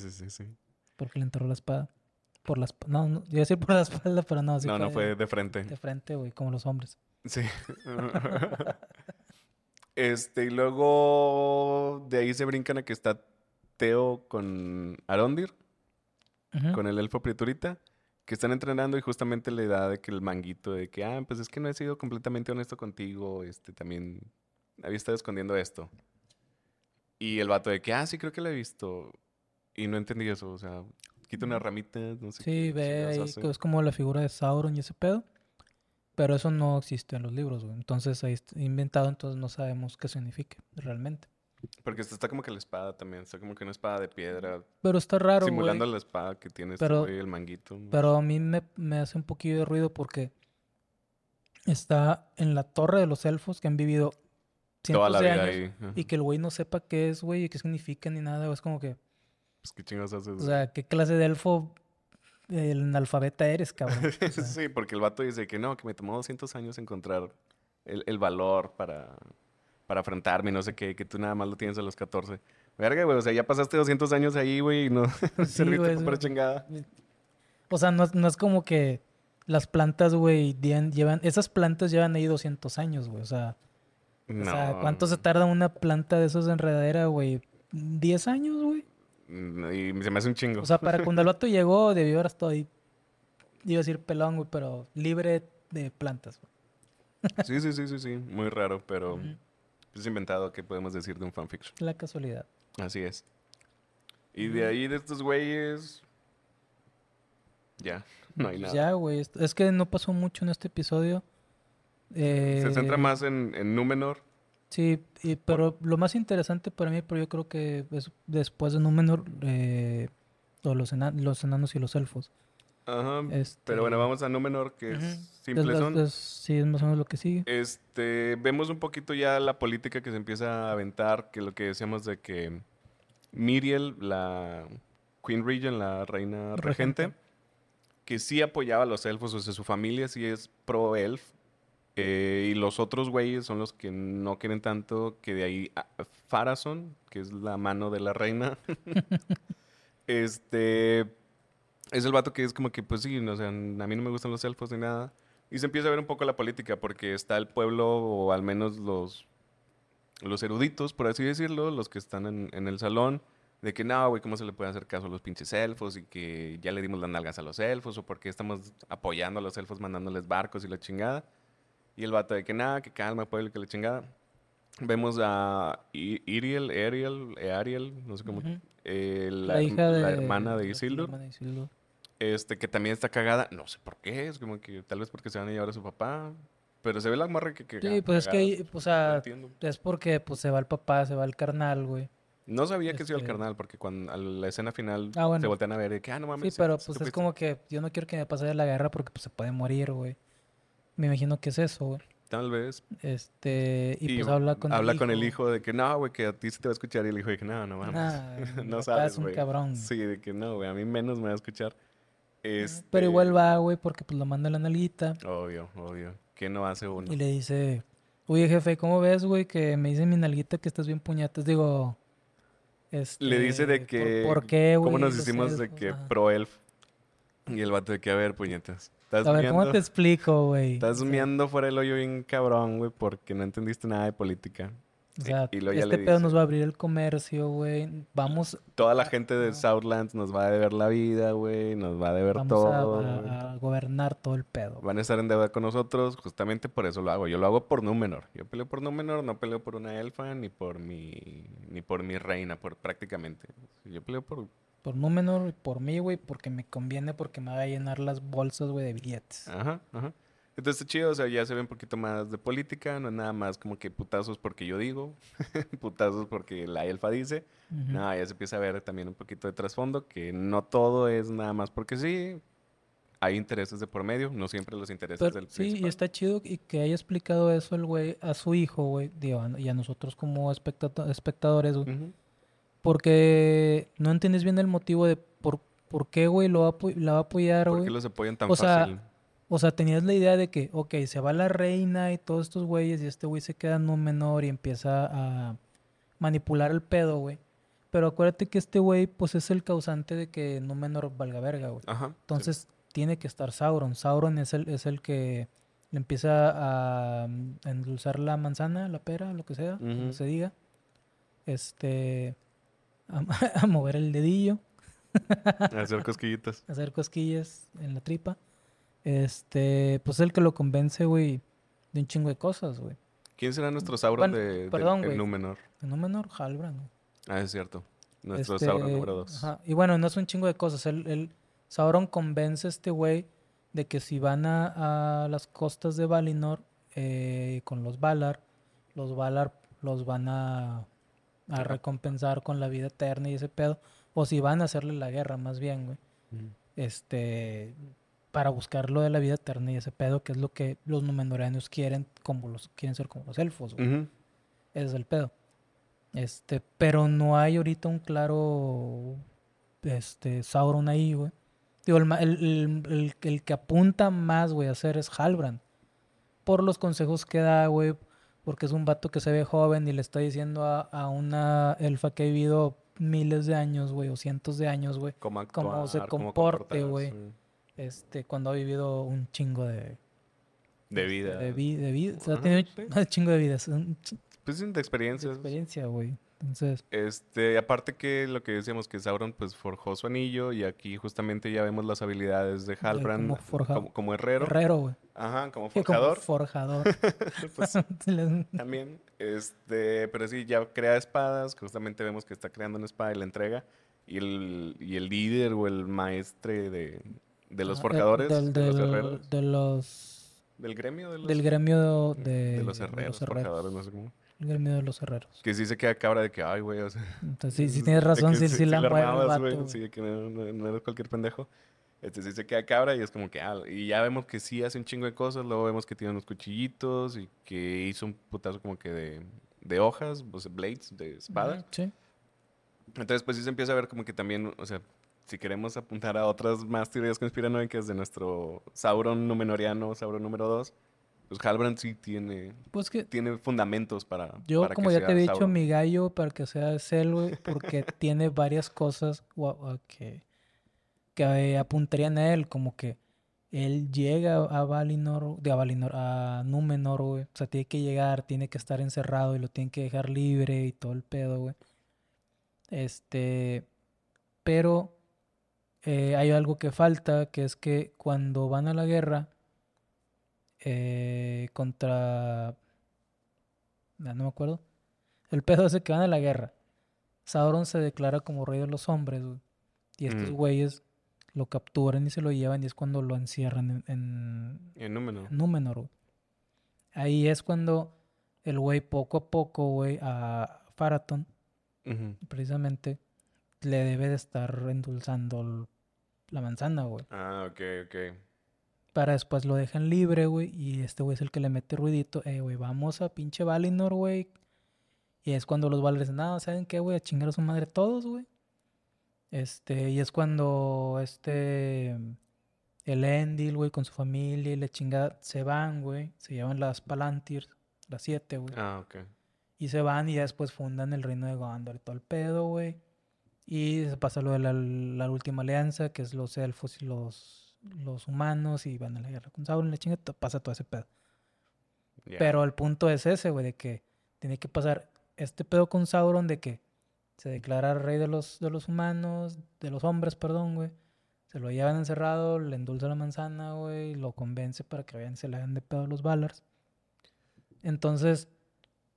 Porque le enterró la espada. No, iba a decir por la espalda, pero no. Así no fue de frente. De frente, güey, como los hombres. Sí. Y luego de ahí se brincan a que está Teo con Arondir. Uh-huh. Con el elfo Prieturita. Que están entrenando y justamente le da de que el manguito de que, pues es que no he sido completamente honesto contigo, también había estado escondiendo esto. Y el vato de que, sí, creo que lo he visto. Y no entendí eso, o sea, quita una ramita, no sé. Sí, qué, ve, ahí, es como la figura de Sauron y ese pedo. Pero eso no existe en los libros, güey. Entonces, ahí está inventado, entonces no sabemos qué significa realmente. Porque está como que la espada también, está como que una espada de piedra. Pero está raro, güey. Simulando la espada que tiene el manguito. Pero a mí me hace un poquillo de ruido porque está en la torre de los elfos que han vivido cientos de años. Toda la vida ahí. Y que el güey no sepa qué es, güey, y qué significa ni nada. Es como que... Pues qué chingados haces. O sea, ¿qué clase de elfo analfabeta eres, cabrón? O sea, sí, porque el vato dice que no, que me tomó 200 años encontrar el valor para enfrentarme, no sé qué, que tú nada más lo tienes a los 14. Verga, güey, o sea, ya pasaste 200 años ahí, güey, y no serviste para chingada. O sea, no es como que las plantas, güey, esas plantas llevan ahí 200 años, güey, o sea... No. O sea, ¿cuánto se tarda una planta de esos de enredadera, güey? ¿10 años, güey? Y se me hace un chingo. O sea, para cuando el vato llegó, debió haber estado ahí, iba a decir pelón, güey, pero libre de plantas, güey. Sí, muy raro, pero... Uh-huh. Es inventado, ¿qué podemos decir de un fanfiction? La casualidad. Así es. Y de ahí, de estos güeyes... Ya, no hay nada. Ya, güey. Es que no pasó mucho en este episodio. Se centra más en Númenor. Sí, pero lo más interesante para mí, pero yo creo que es después de Númenor, o los enanos y los elfos. Ajá, pero bueno, vamos a Númenor, que es simplezón. Sí, es más o menos lo que sigue. Vemos un poquito ya la política que se empieza a aventar, que lo que decíamos de que Miriel, la Queen Regent, la reina regente, que sí apoyaba a los elfos, o sea, su familia sí es pro-elf, y los otros güeyes son los que no quieren tanto, que de ahí Pharazôn, que es la mano de la reina, es el vato que es como que, pues sí, no, o sea, a mí no me gustan los elfos ni nada. Y se empieza a ver un poco la política, porque está el pueblo, o al menos los eruditos, por así decirlo, los que están en el salón, de que no, güey, ¿cómo se le puede hacer caso a los pinches elfos? Y que ya le dimos las nalgas a los elfos, o porque estamos apoyando a los elfos, mandándoles barcos y la chingada. Y el vato de que nada, que calma, pueblo, que la chingada. Vemos a Ariel, no sé cómo... la hermana de Isildur. Que también está cagada, no sé por qué, es como que tal vez porque se van a llevar a su papá, pero se ve la marra que sí, pues cagada, es que, pues, o sea, no es porque pues se va el papá, se va el carnal, güey. No sabía que se iba el carnal, porque cuando a la escena final se voltean a ver y que, no mames. Sí, pero pues es como que yo no quiero que me pase la guerra porque pues se puede morir, güey. Me imagino que es eso, güey. Tal vez. Y pues habla con el hijo de que no, güey, que a ti sí te va a escuchar. Y el hijo de que no mames. No sabes, güey. Es un cabrón. Sí, de que no, güey, a mí menos me va a escuchar. Pero igual va, güey, porque pues lo manda la nalguita. Obvio. ¿Qué no hace uno? Y le dice, oye, jefe, ¿cómo ves, güey, que me dice mi nalguita que estás bien puñetas? Digo, le dice de que... ¿Por qué, güey? ¿Cómo nos hicimos de que pro-elf? Y el vato de que, a ver, puñetas. A ver, ¿cómo te explico, güey? Estás meando fuera del hoyo bien cabrón, güey, porque no entendiste nada de política. O sea, y ya le pedo nos va a abrir el comercio, güey. Vamos... Toda la gente de Southlands nos va a deber la vida, güey. Nos va a deber todo. Vamos a gobernar todo el pedo. Wey. Van a estar en deuda con nosotros. Justamente por eso lo hago. Yo lo hago por Númenor. Yo peleo por Númenor. No peleo por una elfa ni por mi reina, prácticamente. Yo peleo por Númenor, por mí, güey, porque me conviene, porque me va a llenar las bolsas, güey, de billetes. Ajá. Entonces, chido, o sea, ya se ve un poquito más de política, no es nada más como que putazos porque yo digo, putazos porque la elfa dice. No, ya se empieza a ver también un poquito de trasfondo, que no todo es nada más porque sí, hay intereses de por medio, no siempre los intereses del principal. Sí, y está chido y que haya explicado eso el güey a su hijo, güey, y a nosotros como espectadores, güey. Porque no entiendes bien el motivo de por qué, güey, la va a apoyar, güey. ¿Por qué los apoyan tan fácil? O sea, tenías la idea de que, ok, se va la reina y todos estos güeyes y este güey se queda en Númenor y empieza a manipular el pedo, güey. Pero acuérdate que este güey, pues, es el causante de que Númenor valga verga, güey. Entonces, tiene que estar Sauron. Sauron es el que le empieza a endulzar la manzana, la pera, lo que sea, como se diga. A mover el dedillo. A hacer cosquillitas. A hacer cosquillas en la tripa. Pues el que lo convence, güey, de un chingo de cosas, güey. ¿Quién será nuestro Sauron de Númenor? El Númenor, Halbrand. Ah, es cierto. Nuestro Sauron número 2. Ajá. Y bueno, no es un chingo de cosas. El Sauron convence a este güey de que si van a las costas de Valinor con los Valar los van a recompensar con la vida eterna y ese pedo, o si van a hacerle la guerra más bien, güey, para buscar lo de la vida eterna y ese pedo, que es lo que los númenoreanos quieren, quieren ser como los elfos, güey. Ese es el pedo. Pero no hay ahorita un claro Sauron ahí, güey. Digo, el que apunta más, güey, a hacer es Halbrand, por los consejos que da, güey. Porque es un vato que se ve joven y le está diciendo a una elfa que ha vivido miles de años, güey, o cientos de años, güey, cómo se comporte, güey. Cuando ha vivido un chingo de vida. De vida. O sea, tiene un chingo de vida. Pues de experiencias. De experiencia, güey. Entonces... aparte que lo que decíamos, que Sauron, pues, forjó su anillo. Y aquí justamente ya vemos las habilidades de Halbrand como herrero. Herrero, güey. Ajá, como forjador. Como forjador. Pues, también. Pero sí, ya crea espadas. Justamente vemos que está creando una espada y la entrega. Y el líder o el maestre de los forjadores. De los herreros. Del gremio de los herreros. De los herreros, forjadores, no sé cómo. Tengo el miedo de los herreros. Que sí se queda cabra de que, ay, güey, o sea... Entonces, sí tienes razón, sí, sí la armabas, sí, que no eres cualquier pendejo. Sí se queda cabra y es como que... Ah, y ya vemos que sí hace un chingo de cosas, luego vemos que tiene unos cuchillitos y que hizo un putazo como que de hojas, pues, blades, de espada. Sí. Entonces, pues sí se empieza a ver como que también, o sea... Si queremos apuntar a otras más teorías conspiranoicas de nuestro Sauron Númenoriano, Sauron número 2, pues Halbrand sí tiene, pues que tiene fundamentos para. Yo, para como que ya sea te había dicho, mi gallo para que sea Selwe, porque tiene varias cosas que apuntarían a él, como que él llega a Númenor, güey. O sea, tiene que llegar, tiene que estar encerrado y lo tienen que dejar libre y todo el pedo, güey. Pero. Hay algo que falta, que es que cuando van a la guerra contra... no me acuerdo. El pedo es que van a la guerra. Sauron se declara como rey de los hombres, güey, y estos güeyes lo capturan y se lo llevan, y es cuando lo encierran en Númenor, güey. Ahí es cuando el güey poco a poco, güey, a Pharazôn, precisamente... le debe de estar endulzando la manzana, güey. Ah, ok. Para después lo dejan libre, güey. Y este güey es el que le mete ruidito. Güey, vamos a pinche Valinor, güey. Y es cuando los Valar dicen, no, ¿saben qué, güey? A chingar a su madre todos, güey. Y es cuando el Endil, güey, con su familia y la chingada se van, güey. Se llevan las Palantir, las 7, güey. Ah, ok. Y se van y ya después fundan el reino de Gondor y todo el pedo, güey. Y se pasa lo de la última alianza, que es los elfos y los humanos, y van a la guerra con Sauron, la chinga, pasa todo ese pedo. Yeah. Pero el punto es ese, güey, de que tiene que pasar este pedo con Sauron, de que se declara rey de los hombres, güey. Se lo llevan encerrado, le endulza la manzana, güey, lo convence para que vayan, se le hagan de pedo a los Valars. Entonces,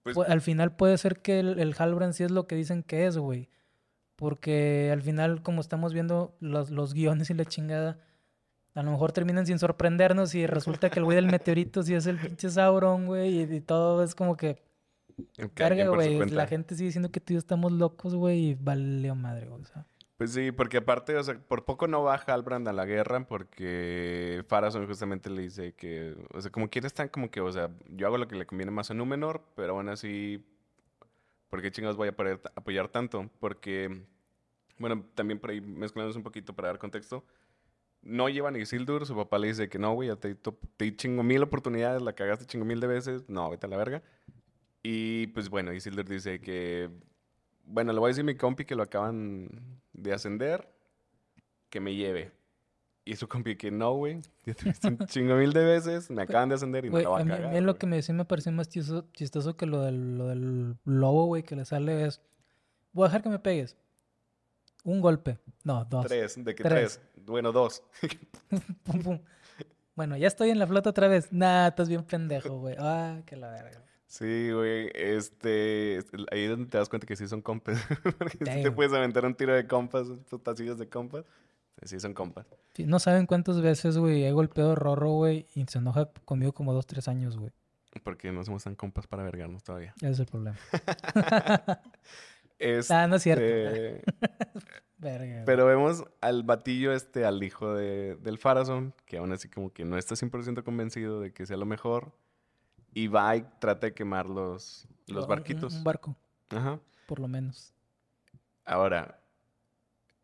pues, al final puede ser que el Halbrand sí es lo que dicen que es, güey. Porque al final, como estamos viendo los guiones y la chingada, a lo mejor terminan sin sorprendernos y resulta que el güey del meteorito sí es el pinche Sauron, güey, y todo es como que... Carga, güey, la gente sigue diciendo que tú y yo estamos locos, güey, y valió madre, güey, o sea. Pues sí, porque aparte, o sea, por poco no va Halbrand a la guerra porque Pharazôn justamente le dice que... O sea, como quiera están como que, o sea, yo hago lo que le conviene más a Númenor, pero aún así... ¿Por qué chingados voy a apoyar tanto? Porque, bueno, también por ahí mezclándonos un poquito para dar contexto, no llevan a Isildur, su papá le dice que no, güey, ya te chingo 1000 oportunidades, la cagaste chingo 1000 de veces, no, vete a la verga. Y pues bueno, Isildur dice que, bueno, le voy a decir a mi compi que lo acaban de ascender, que me lleve. Y su compi que no, güey, ya te viste un chingo 1000 de veces, me acaban de ascender y wey, no la va a cagar. A mí lo que me decía me pareció más chistoso que lo del lobo, güey, que le sale es... Voy a dejar que me pegues. Un golpe. No, dos. Tres. Bueno, dos. Pum, pum. Bueno, ya estoy en la flota otra vez. Nah, estás bien pendejo, güey. Ah, que la verga. Sí, güey, ahí es donde te das cuenta que sí son compas. Porque sí te puedes aventar un tiro de compas, putacillos de compas. Sí, son compas. Sí, no saben cuántas veces, güey, he golpeado a Rorro, güey, y se enoja conmigo como 2-3 años, güey. Porque no somos tan compas para vergarnos todavía. Ese es el problema. No es cierto. Verga, pero vemos al batillo al hijo del Pharazôn, que aún así como que no está 100% convencido de que sea lo mejor, y va y trata de quemar los barquitos. Un barco. Ajá. Por lo menos. Ahora...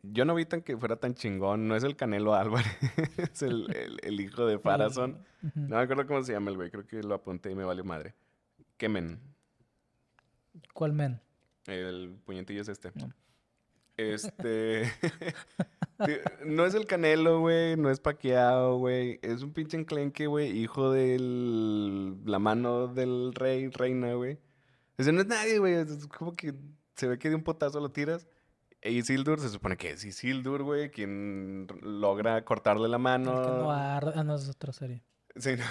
Yo no vi que fuera tan chingón. No es el Canelo Álvarez. Es el hijo de Pharazôn. No me acuerdo cómo se llama el güey. Creo que lo apunté y me valió madre. ¿Qué men? ¿Cuál men? El puñetillo es este. No. No es el Canelo, güey. No es Paqueado, güey. Es un pinche enclenque, güey. Hijo de la mano del rey, reina, güey. Ese no es nadie, güey. Es como que se ve que de un potazo lo tiras. Isildur, se supone que es Isildur, güey, quien logra cortarle la mano. El que no arde. Ah, no, es otra serie. Sí, no.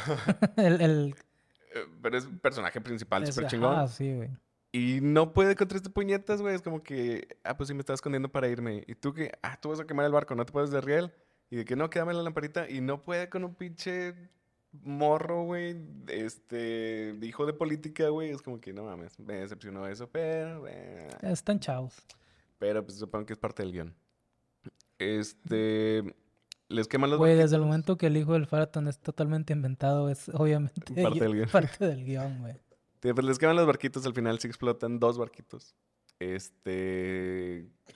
Pero es el personaje principal, súper chingón. Ah, sí, güey. Y no puede contra este puñetas, güey. Es como que, pues sí, me estaba escondiendo para irme. Y tú que, tú vas a quemar el barco, no te puedes de riel. Y de que no, quédame la lamparita. Y no puede con un pinche morro, güey, hijo de política, güey, es como que no mames, me decepcionó eso, pero... Están chavos. Pero pues supongo que es parte del guión. Les queman los... Güey, desde el momento que el hijo del Pharazôn es totalmente inventado, es obviamente parte del guión, güey. Pues les queman los barquitos, al final se explotan dos barquitos.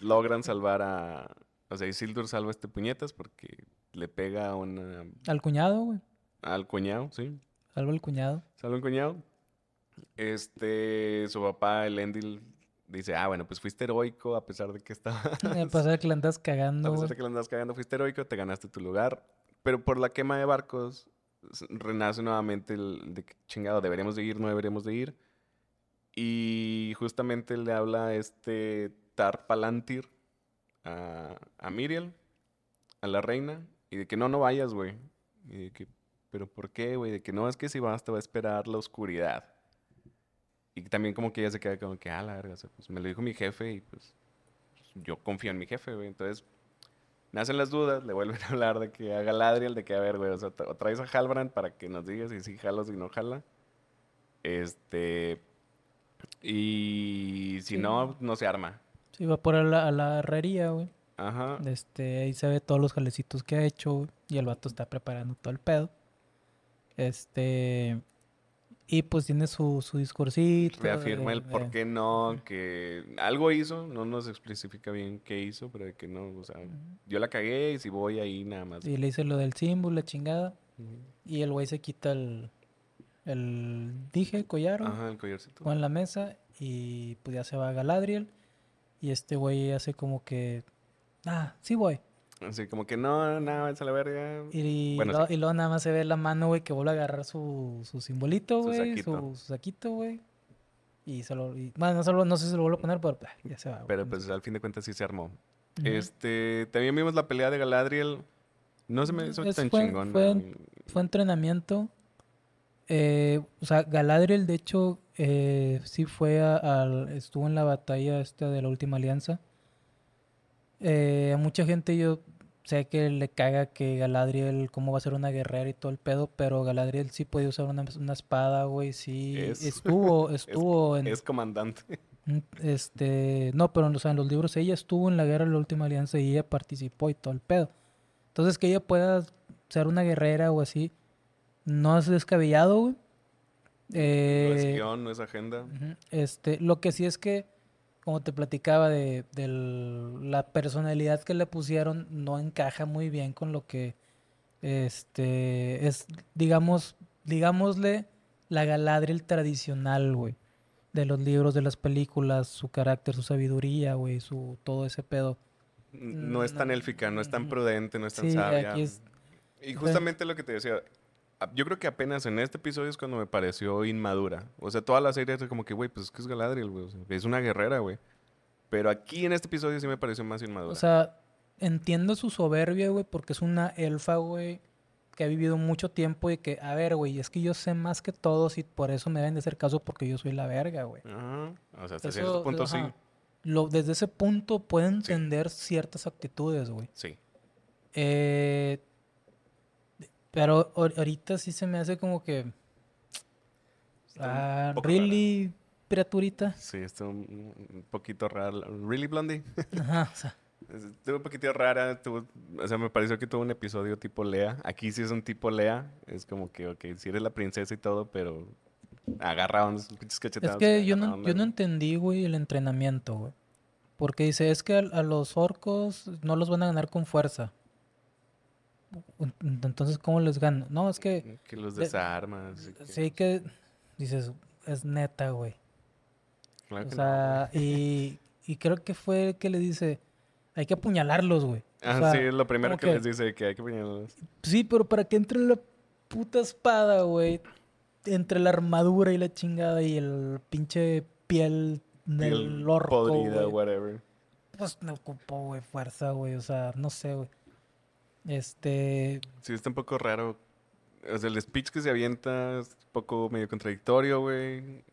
Logran salvar a... O sea, Isildur salva a puñetas porque le pega a una... Al cuñado, güey. Al cuñado, sí. Salva al cuñado. Salva al cuñado. Su papá, el Endil, dice, bueno, pues fuiste heroico a pesar de que estabas... A pesar de que le andas cagando. A pesar de que le andas cagando, fuiste heroico, te ganaste tu lugar. Pero por la quema de barcos, renace nuevamente el de chingado, deberíamos de ir, no deberíamos de ir. Y justamente le habla Tar Palantir a Miriel, a la reina, y de que no vayas, güey. Y de que... ¿Pero por qué, güey? De que no, es que si vas te va a esperar la oscuridad. Y también como que ella se queda como que, la verga, o sea, pues me lo dijo mi jefe y pues yo confío en mi jefe, güey. Entonces, nacen las dudas, le vuelven a hablar de que a Galadriel, de que, a ver, güey, o sea, o traes a Halbrand para que nos digas si sí jala o si no jala. Y si sí. no se arma. Sí, va por a la herrería, güey. Ajá. Ahí se ve todos los jalecitos que ha hecho, güey, y el vato está preparando todo el pedo. Y pues tiene su discursito. Reafirma el por qué no, que algo hizo, no nos especifica bien qué hizo, pero que no, o sea, yo la cagué y si voy ahí nada más. Y le hice lo del símbolo, la chingada, y el güey se quita el collar. Ajá, el collarcito. O en la mesa, y pues ya se va a Galadriel, y este güey hace como que, sí voy. Así como que no, es a la verga. Y luego nada más se ve la mano, güey, que vuelve a agarrar su simbolito, güey. Su saquito, güey. Y se lo... no sé si se lo vuelvo a poner, pero ya se va. Pero pues al fin de cuentas sí se armó. Uh-huh. También vimos la pelea de Galadriel. No se me hizo tan chingón. Fue entrenamiento. O sea, Galadriel, de hecho, sí fue estuvo en la batalla de la última alianza. A mucha gente yo sé que le caga que Galadriel, cómo va a ser una guerrera y todo el pedo, pero Galadriel sí podía usar una espada, güey, sí. Estuvo en... Es comandante. No, pero en los libros ella estuvo en la guerra de la última alianza y ella participó y todo el pedo. Entonces que ella pueda ser una guerrera o así, no es descabellado, güey. No es guión, no es agenda. Lo que sí es que, como te platicaba, de la personalidad que le pusieron no encaja muy bien con lo que es, digámosle, la Galadriel tradicional, güey, de los libros, de las películas, su carácter, su sabiduría, güey, su todo ese pedo. No es tan élfica, no es tan prudente, no es tan sabia. Y justamente lo que te decía, yo creo que apenas en este episodio es cuando me pareció inmadura. O sea, toda la serie es como que, güey, pues es que es Galadriel, güey. O sea, es una guerrera, güey. Pero aquí en este episodio sí me pareció más inmadura. O sea, entiendo su soberbia, güey, porque es una elfa, güey, que ha vivido mucho tiempo y que, a ver, güey, es que yo sé más que todos y por eso me deben de hacer caso porque yo soy la verga, güey. Ajá. O sea, hasta eso, cierto punto sí. Desde ese punto puedo entender ciertas actitudes, güey. Sí. Pero ahorita sí se me hace como que... ¿really, rara, Piraturita? Sí, está un poquito rara. ¿Really, Blondie? Ajá, o sea... Estuvo un poquito rara. O sea, me pareció que tuvo un episodio tipo Lea. Aquí sí es un tipo Lea. Es como que, ok, sí eres la princesa y todo, pero... Agarraron sus pinches cachetadas. Es que yo no entendí, güey, el entrenamiento, güey. Porque dice, es que a los orcos no los van a ganar con fuerza. Entonces, ¿cómo les gano? No, es que... Que los desarmas. Sí que... Dices, es neta, güey. Claro o sea, no, y creo que fue el que le dice... Hay que apuñalarlos, güey. O sea, sí, es lo primero que les dice, que hay que apuñalarlos. Sí, pero para que entre la puta espada, güey. Entre la armadura y la chingada y el pinche piel del orco, podrida, güey, whatever. Pues no ocupó, güey, fuerza, güey. O sea, no sé, güey. Sí, está un poco raro. O sea, el speech que se avienta es un poco medio contradictorio, güey.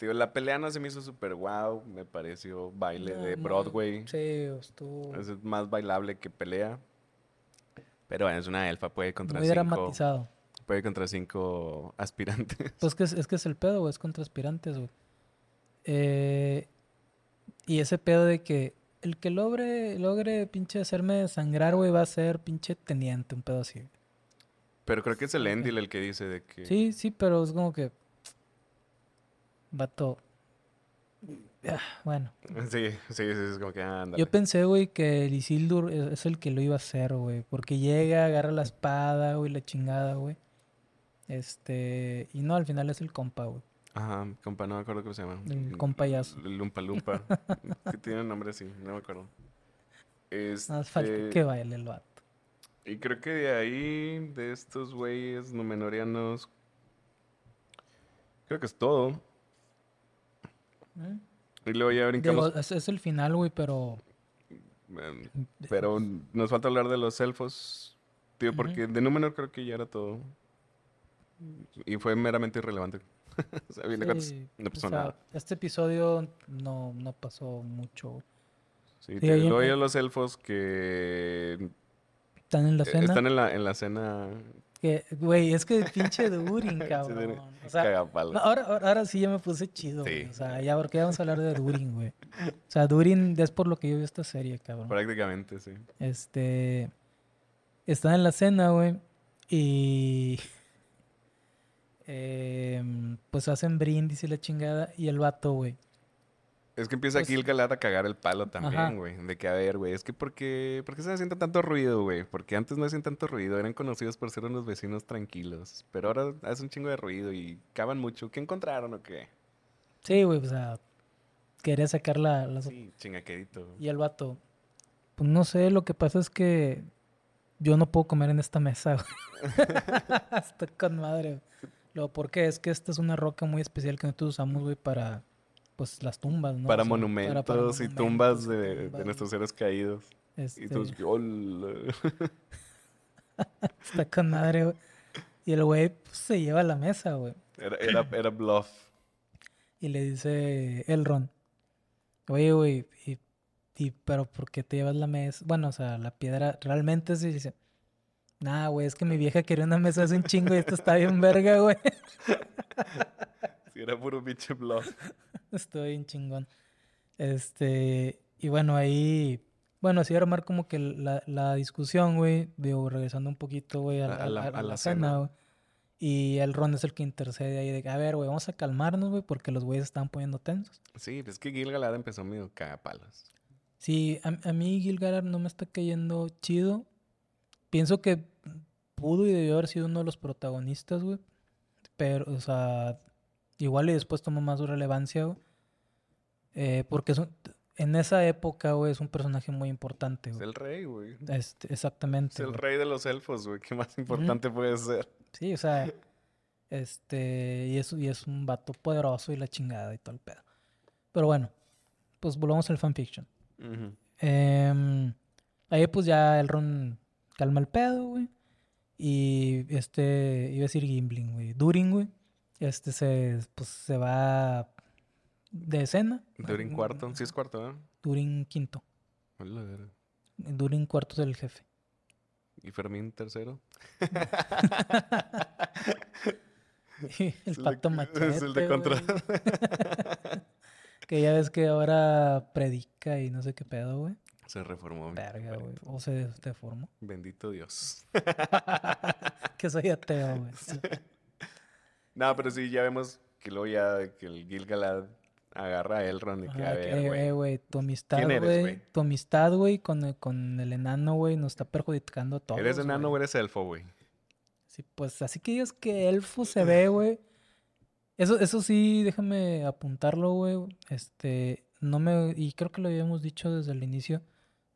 La pelea no se me hizo súper guau. Me pareció baile de Broadway. Sí, estuvo... Es más bailable que pelea. Pero bueno, es una elfa, puede contra muy cinco. Muy dramatizado. puede contra 5 aspirantes. Pues que es que es el pedo, güey. Es contra aspirantes, güey. Y ese pedo de que el que logre pinche hacerme sangrar, güey, va a ser pinche teniente, un pedo así. Pero creo que es el Endil el que dice de que... Sí, sí, pero es como que... Vato... Bueno. Sí, sí, sí, es como que ándale. Yo pensé, güey, que el Isildur es el que lo iba a hacer, güey. Porque llega, agarra la espada, güey, la chingada, güey. Y no, al final es el compa, güey. Ajá, compa, no me acuerdo cómo se llama. El compayazo. Lumpa Lumpa. Que tiene un nombre así, no me acuerdo. Más falta que baile el vato. Y creo que de ahí, de estos güeyes númenorianos, creo que es todo. ¿Eh? Y luego ya brincamos. Digo, es el final, güey, pero... Pero nos falta hablar de los elfos, tío, porque de Númenor creo que ya era todo. Y fue meramente irrelevante. O sea, sí, no pasó nada. Este episodio no pasó mucho. Sí, sí, luego hay los elfos que... Están en la cena. Están en la cena. Güey, es que pinche Durin, cabrón. O sea, ahora sí ya me puse chido, sí. O sea, ya porque vamos a hablar de Durin, güey. O sea, Durin es por lo que yo vi esta serie, cabrón. Prácticamente, sí. Están en la cena, güey. Y... pues hacen brindis y la chingada. Y el vato, güey. Es que empieza aquí el Gil-Galad a cagar el palo también, güey. De que, a ver, güey, es que ¿por qué se sienta tanto ruido, güey? Porque antes no hacían tanto ruido, eran conocidos por ser unos vecinos tranquilos. Pero ahora hacen un chingo de ruido y cavan mucho. ¿Qué encontraron o qué? Sí, güey, o sea, quería sacar la... Sí, chingaquerito. Y el vato, pues no sé, lo que pasa es que yo no puedo comer en esta mesa, güey. Estoy con madre. Lo ¿por qué? Es que esta es una roca muy especial que nosotros usamos, güey, para... pues las tumbas, ¿no? Para, o sea, monumentos, para monumentos y tumbas de nuestros seres caídos. Y tus... Está con madre, güey. Y el güey, pues, se lleva a la mesa, güey. Era bluff. Y le dice Elrond, oye, güey, pero ¿por qué te llevas la mesa? Bueno, o sea, la piedra realmente se dice... Nah, güey, es que mi vieja quería una mesa hace un chingo y esto está bien verga, güey. Sí, era puro pinche bluff. Estoy bien chingón. Y bueno, ahí... Bueno, así armar como que la discusión, güey. Digo, regresando un poquito, güey, a la cena, güey. Y Elrond es el que intercede ahí de... A ver, güey, vamos a calmarnos, güey, porque los güeyes están poniendo tensos. Sí, pues es que Gil-Galad empezó medio cagapalos. Sí, a mí Gil-Galad no me está cayendo chido. Pienso que pudo y debió haber sido uno de los protagonistas, güey. Pero, o sea... Igual y después tomó más relevancia, güey. Porque en esa época, güey, es un personaje muy importante, güey. Es el rey, güey. Exactamente. Es el rey de los elfos, güey. ¿Qué más importante puede ser? Sí, o sea... Y es un vato poderoso y la chingada y todo el pedo. Pero bueno, pues volvamos al fanfiction. Uh-huh. Ahí pues ya Elrond calma el pedo, güey. Y iba a decir Gimblin, güey. Durin, güey. Se va de escena. Durin cuarto. Sí es cuarto, ¿verdad? Durin quinto. Hola, Durin cuarto es el jefe. ¿Y Fermín tercero? El pacto machete. Es el de contra. Que ya ves que ahora predica y no sé qué pedo, güey. Se reformó. Verga, güey. O se deformó. Bendito Dios. Que soy ateo, güey. No, pero sí, ya vemos que luego ya que el Gil-Galad agarra a Elrond y que a ver, güey. Tu amistad, güey. Tu amistad, güey, con el enano, güey, nos está perjudicando a todos. ¿Eres enano o eres elfo, güey? Sí, pues así que digas que elfo se ve, güey. Eso sí, déjame apuntarlo, güey. No me... Y creo que lo habíamos dicho desde el inicio.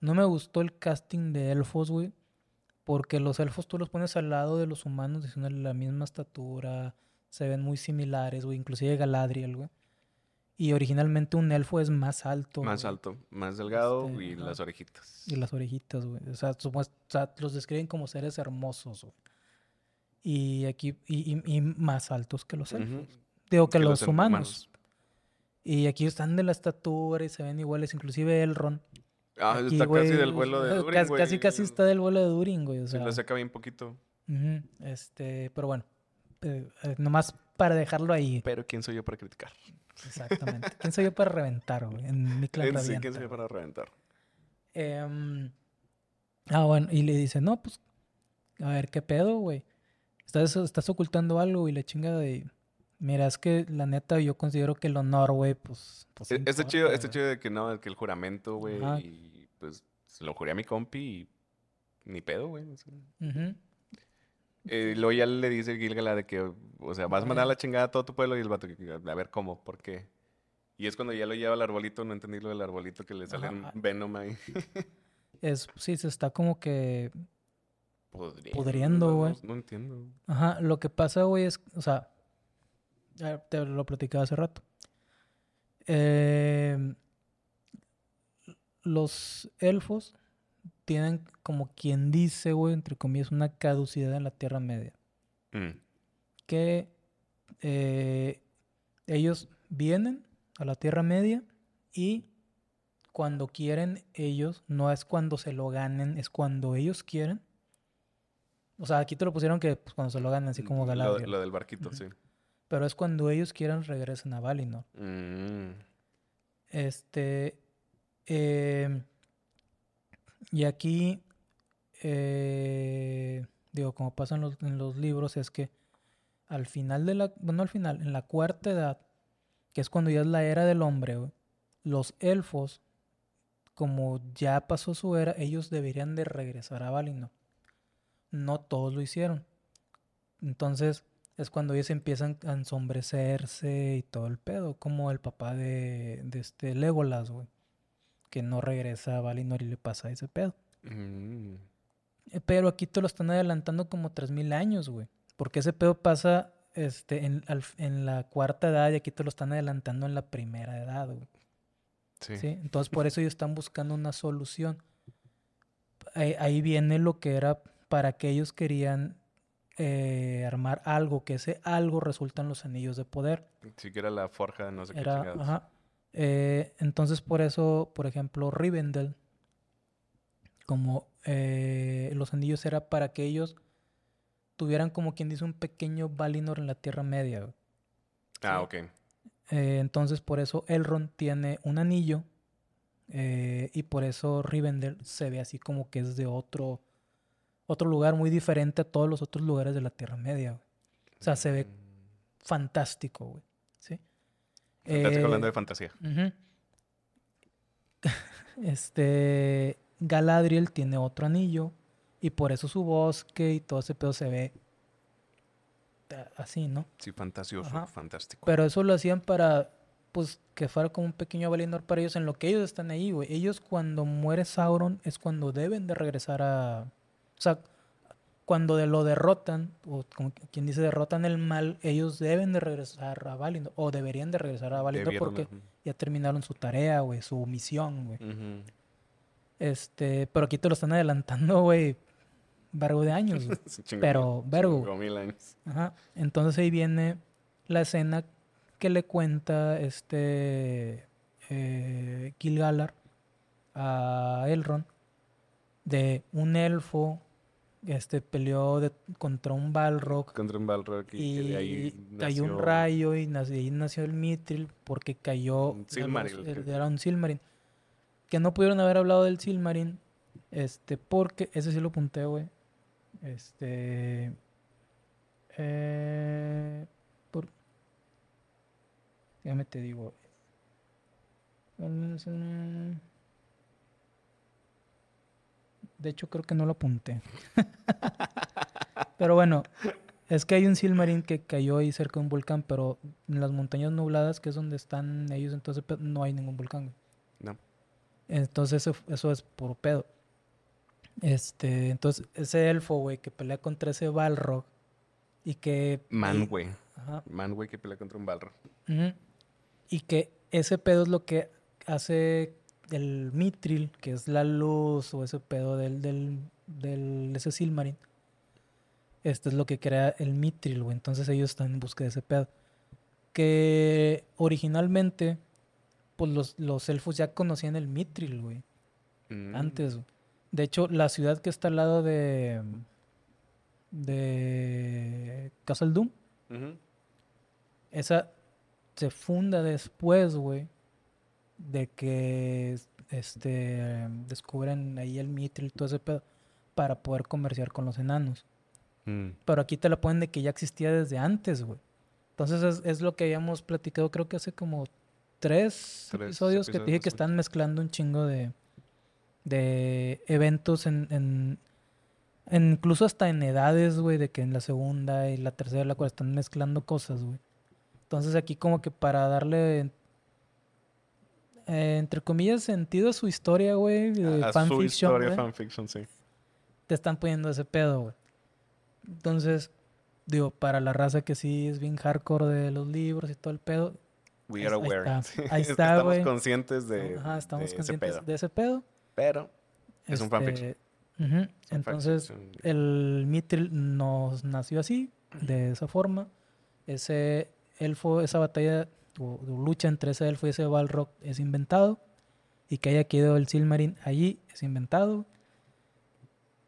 No me gustó el casting de elfos, güey. Porque los elfos tú los pones al lado de los humanos y son la misma estatura... Se ven muy similares, güey. Inclusive Galadriel, güey. Y originalmente un elfo es más alto. Más alto. Más delgado y las orejitas. Y las orejitas, güey. O sea, los describen como seres hermosos, güey. Y aquí... Y más altos que los elfos. Digo, que los humanos. Y aquí están de la estatura y se ven iguales. Inclusive Elrond. Ah, aquí, está, güey, casi del vuelo de Durin, güey. Casi está del vuelo de Durin, güey. O sea, le saca bien poquito. Pero bueno, nomás para dejarlo ahí. Pero ¿quién soy yo para criticar? Exactamente. ¿Quién soy yo para reventar, güey? En mi clan revienta. Sí, ¿quién soy yo para reventar? Bueno, y le dice, no, pues, a ver, ¿qué pedo, güey? Estás ocultando algo, y la chinga de... Mira, es que la neta yo considero que el honor, güey, pues chido de que no, que el juramento, güey, y pues se lo juré a mi compi y ni pedo, güey. No sé. Luego ya le dice Gil-Galad de que, o sea, vas a mandar la chingada a todo tu pueblo, y el vato, a ver cómo, por qué. Y es cuando ya lo lleva al arbolito, no entendí lo del arbolito, que le salen Venom ahí. Sí, se está como que... Pudriendo, güey. No entiendo. Ajá, lo que pasa, güey, es, o sea, te lo platicaba hace rato. Los elfos tienen, como quien dice, güey, entre comillas, una caducidad en la Tierra Media. Que ellos vienen a la Tierra Media y cuando quieren ellos, no es cuando se lo ganen, es cuando ellos quieren. O sea, aquí te lo pusieron que pues, cuando se lo ganan, así como Galadriel. Lo del barquito, sí. Pero es cuando ellos quieran regresan a Valinor. Y aquí, como pasa en los libros, es que al final de la... Bueno, al final, en la cuarta edad, que es cuando ya es la era del hombre, güey, los elfos, como ya pasó su era, ellos deberían de regresar a Valinor. No todos lo hicieron. Entonces es cuando ellos empiezan a ensombrecerse y todo el pedo. Como el papá de Legolas, güey. Que no regresa a Valinor y le pasa ese pedo. Pero aquí te lo están adelantando como 3.000 años, güey. Porque ese pedo pasa en la cuarta edad, y aquí te lo están adelantando en la primera edad, güey. Sí. Entonces por eso ellos están buscando una solución. Ahí viene lo que era para que ellos querían... armar algo, que ese algo resultan los anillos de poder. Siquiera la forja de no sé qué chingados. Entonces por eso, por ejemplo, Rivendell, como los anillos era para que ellos tuvieran, como quien dice, un pequeño Valinor en la Tierra Media. Güey. Ok. Entonces por eso Elrond tiene un anillo, y por eso Rivendell se ve así como que es de otro lugar muy diferente a todos los otros lugares de la Tierra Media, güey. O sea, se ve fantástico, güey. ¿Sí? Fantástico, hablando de fantasía. Galadriel tiene otro anillo, y por eso su bosque y todo ese pedo se ve así, ¿no? Sí, fantasioso, fantástico. Pero eso lo hacían para, pues, que fuera como un pequeño Valinor para ellos, en lo que ellos están ahí, güey. Ellos, cuando muere Sauron, es cuando deben de regresar a... O sea, cuando lo derrotan, o como quien dice derrotan el mal, ellos deben de regresar a Valinor, o deberían de regresar a Valinor, porque ya terminaron su tarea, güey, su misión, güey. Pero aquí te lo están adelantando, güey, vergo de años, güey. Pero vergo. Entonces ahí viene la escena que le cuenta Gil-Galad a Elrond, de un elfo peleó contra un Balrog. Y de ahí cayó un rayo, y de ahí nació el Mithril, porque cayó... Silmaril. Era un Silmaril. Que no pudieron haber hablado del Silmaril, porque... Ese sí lo apunté, güey. Déjame te digo... De hecho, creo que no lo apunté. Pero bueno, es que hay un Silmaril que cayó ahí cerca de un volcán, pero en las montañas nubladas, que es donde están ellos, entonces no hay ningún volcán. No. Entonces eso es puro pedo. Entonces, ese elfo, güey, que pelea contra ese Balrog y que... Man, güey, que pelea contra un Balrog. Y que ese pedo es lo que hace... el Mithril, que es la luz, o ese pedo ese Silmaril. Esto es lo que crea el Mithril, güey. Entonces ellos están en busca de ese pedo. Que originalmente, pues los elfos ya conocían el Mithril, güey. Antes, güey. De hecho, la ciudad que está al lado de Castle Doom. Uh-huh. Esa se funda después, güey, de que descubren ahí el Mithril y todo ese pedo para poder comerciar con los enanos. Mm. Pero aquí te la ponen de que ya existía desde antes, güey. Entonces es lo que habíamos platicado, creo que hace como tres episodios que te dije que están mezclando un chingo de eventos en incluso hasta en edades, güey, de que en la segunda y la tercera y la cuarta están mezclando cosas, güey. Entonces aquí como que para darle entre comillas sentido a su historia, güey, de fanfiction, sí. Te están poniendo ese pedo, güey. Entonces, digo, para la raza que sí es bien hardcore de los libros y todo el pedo, we are aware. Ahí está, güey. Estamos conscientes de, ajá, estamos de conscientes ese pedo. De ese pedo. Pero es un fanfiction. Uh-huh. Entonces, el Mithril nos nació así, de esa forma. Ese elfo, esa batalla o lucha entre ese elfo y ese Balrog es inventado. Y que haya quedado el Silmaril allí es inventado.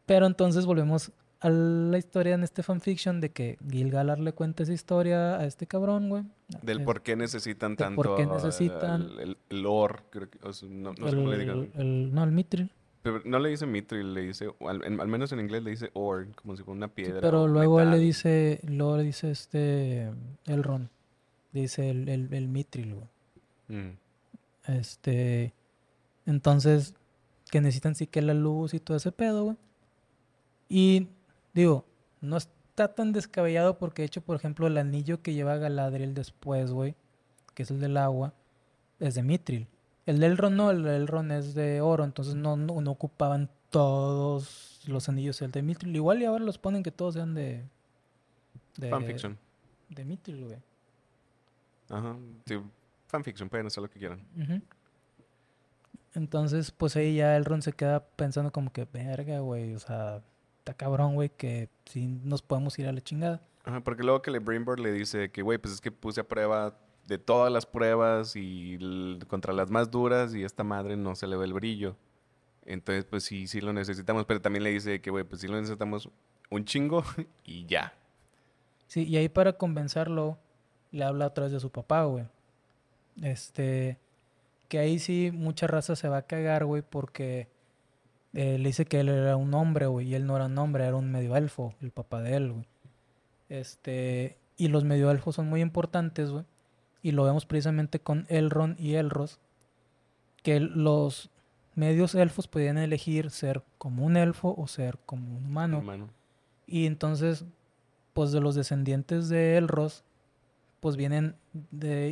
Pero entonces volvemos a la historia en este fanfiction de que Gil-Galad le cuenta esa historia a este cabrón, güey. Del por qué necesitan tanto. Por qué necesitan. El lore, creo que. O sea, no sé cómo le digan. El Mithril. Pero no le dice Mithril, le dice, al menos en inglés le dice ore, como si fuera una piedra. Sí, pero luego metal. Él le dice Elrond. Dice el Mithril, güey. Mm. Entonces, que necesitan sí que la luz y todo ese pedo, güey. Y digo, no está tan descabellado porque de hecho, por ejemplo, el anillo que lleva Galadriel después, güey, que es el del agua, es de Mithril. El de Elrond no, el de Elrond es de oro, entonces no ocupaban todos los anillos el de Mithril. Igual y ahora los ponen que todos sean de fanfiction. De Mithril, güey. Ajá, sí, fanfiction, pueden hacer lo que quieran. Uh-huh. Entonces, pues ahí ya Elrond se queda pensando como que, verga, güey, o sea, está cabrón, güey, que sí nos podemos ir a la chingada. Ajá, porque luego que Brimbor le dice que, güey, pues es que puse a prueba de todas las pruebas y contra las más duras y esta madre no se le ve el brillo. Entonces, pues sí lo necesitamos, pero también le dice que, güey, pues sí lo necesitamos un chingo y ya. Sí, y ahí para compensarlo le habla otra vez de su papá, güey. Que ahí sí mucha raza se va a cagar, güey, porque le dice que él era un hombre, güey, y él no era un hombre, era un medioelfo, el papá de él, güey. Y los medioelfos son muy importantes, güey, y lo vemos precisamente con Elrond y Elros, que los medios elfos podían elegir ser como un elfo o ser como un humano. Y entonces, pues de los descendientes de Elros, pues vienen de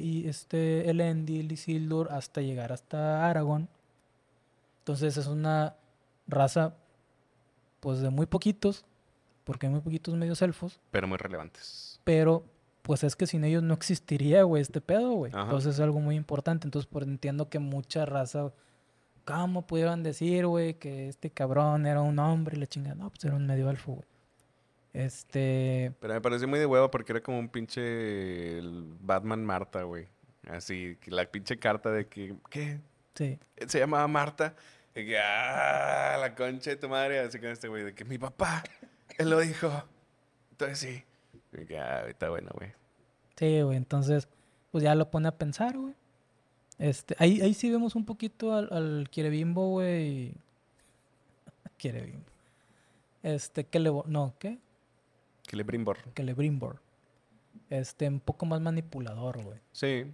el Endil, Isildur, hasta llegar hasta Aragón. Entonces es una raza, pues de muy poquitos, porque hay muy poquitos medios elfos. Pero muy relevantes. Pero, pues es que sin ellos no existiría, güey, este pedo, güey. Entonces es algo muy importante. Entonces entiendo que mucha raza, ¿cómo pudieron decir, güey, que este cabrón era un hombre y la chingada? No, pues era un medio elfo, güey. Pero me pareció muy de huevo porque era como un pinche Batman Marta, güey. Así, la pinche carta de que... ¿Qué? Sí. Se llamaba Marta. Y que... ¡Ah! La concha de tu madre. Así con este güey. De que mi papá... Él lo dijo. Entonces sí. Y que... Ah, está bueno, güey. Sí, güey. Entonces... Pues ya lo pone a pensar, güey. Ahí sí vemos un poquito al Quierebimbo, güey. Quierebimbo. Celebrimbor. Un poco más manipulador, güey. Sí.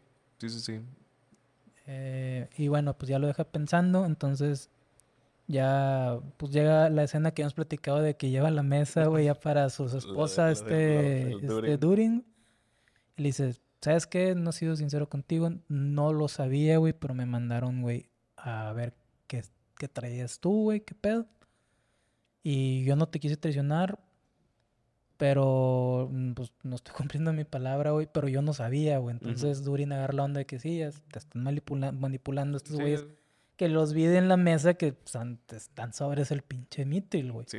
Y bueno, pues ya lo deja pensando. Entonces, ya pues llega la escena que hemos platicado de que lleva a la mesa, güey, ya para su esposa, Durin. Y le dice, ¿sabes qué? No he sido sincero contigo. No lo sabía, güey, pero me mandaron, güey, a ver qué traías tú, güey, qué pedo. Y yo no te quise traicionar. Pero, pues, no estoy cumpliendo mi palabra, güey. Pero yo no sabía, güey. Entonces, uh-huh. Durin agarra la onda de que sí, ya te están manipulando estos güeyes. Sí. Que los vi en la mesa que están sobre el pinche Mithril, güey. Sí.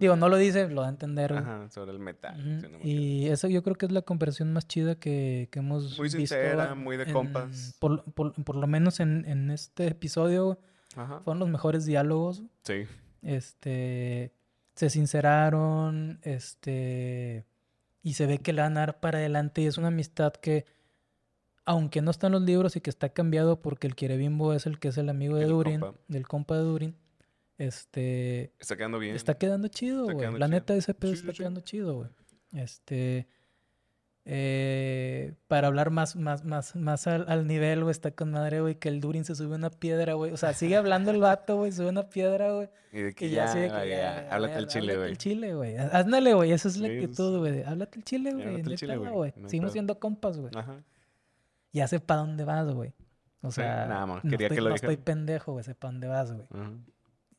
Digo, no lo dice, lo da a entender. Ajá, wey. Sobre el metal. Uh-huh. Si no y eso yo creo que es la conversación más chida que hemos visto. Muy sincera, visto, muy de compas. Por lo menos en este episodio, fueron los mejores diálogos. Sí. se sinceraron, y se ve que le van a dar para adelante, y es una amistad que, aunque no está en los libros y que está cambiado porque el Quierebimbo es el que es el amigo de Durin, del compa de Durin, está quedando bien. Está quedando chido, güey. La neta, ese pedo está quedando chido, güey. Para hablar más al nivel, güey, está con madre, güey, que el Durin se sube una piedra, güey. O sea, sigue hablando el vato, güey, sube una piedra, güey. Y de que ya, háblate el chile, güey. Háblate el chile, güey. Ándale, güey, esa es la actitud, güey. Háblate el chile, güey. Seguimos siendo compas, güey. Ajá. Ya sé para dónde vas, güey. O sea, nada más, quería que lo dijera. No estoy pendejo, güey, sé para dónde vas, güey.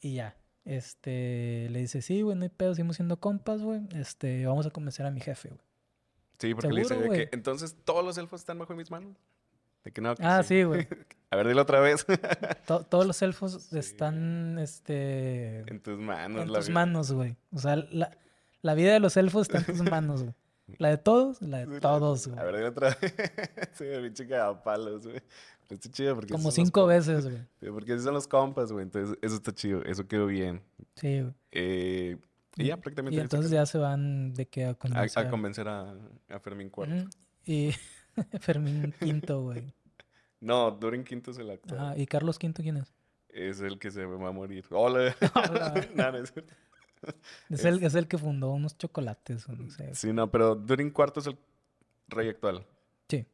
Y ya, le dice, sí, güey, no hay pedo, seguimos siendo compas, güey. Vamos a convencer a mi jefe, güey. Sí, porque le dice de que entonces todos los elfos están bajo mis manos. De que no. Que sí, güey. A ver, dilo otra vez. Todos los elfos están, en tus manos. En tus manos, güey. O sea, la vida de los elfos está en tus manos, güey. La de todos, güey. A ver, dilo otra vez. Sí, mi chica a palos, güey. Pero está chido porque... Como 5 veces, güey. Porque esos son los compas, güey. Entonces, eso está chido. Eso quedó bien. Sí, güey. Y ya prácticamente... Y entonces ya se van de que a convencer... A convencer a Fermín IV. Y Fermín V, güey. No, Durin V es el actor. Ah, ¿y Carlos V quién es? Es el que se va a morir. ¡Hola! No, no es cierto. Es el que fundó unos chocolates o no sé. Sí, no, pero Durin IV es el rey actual. Sí.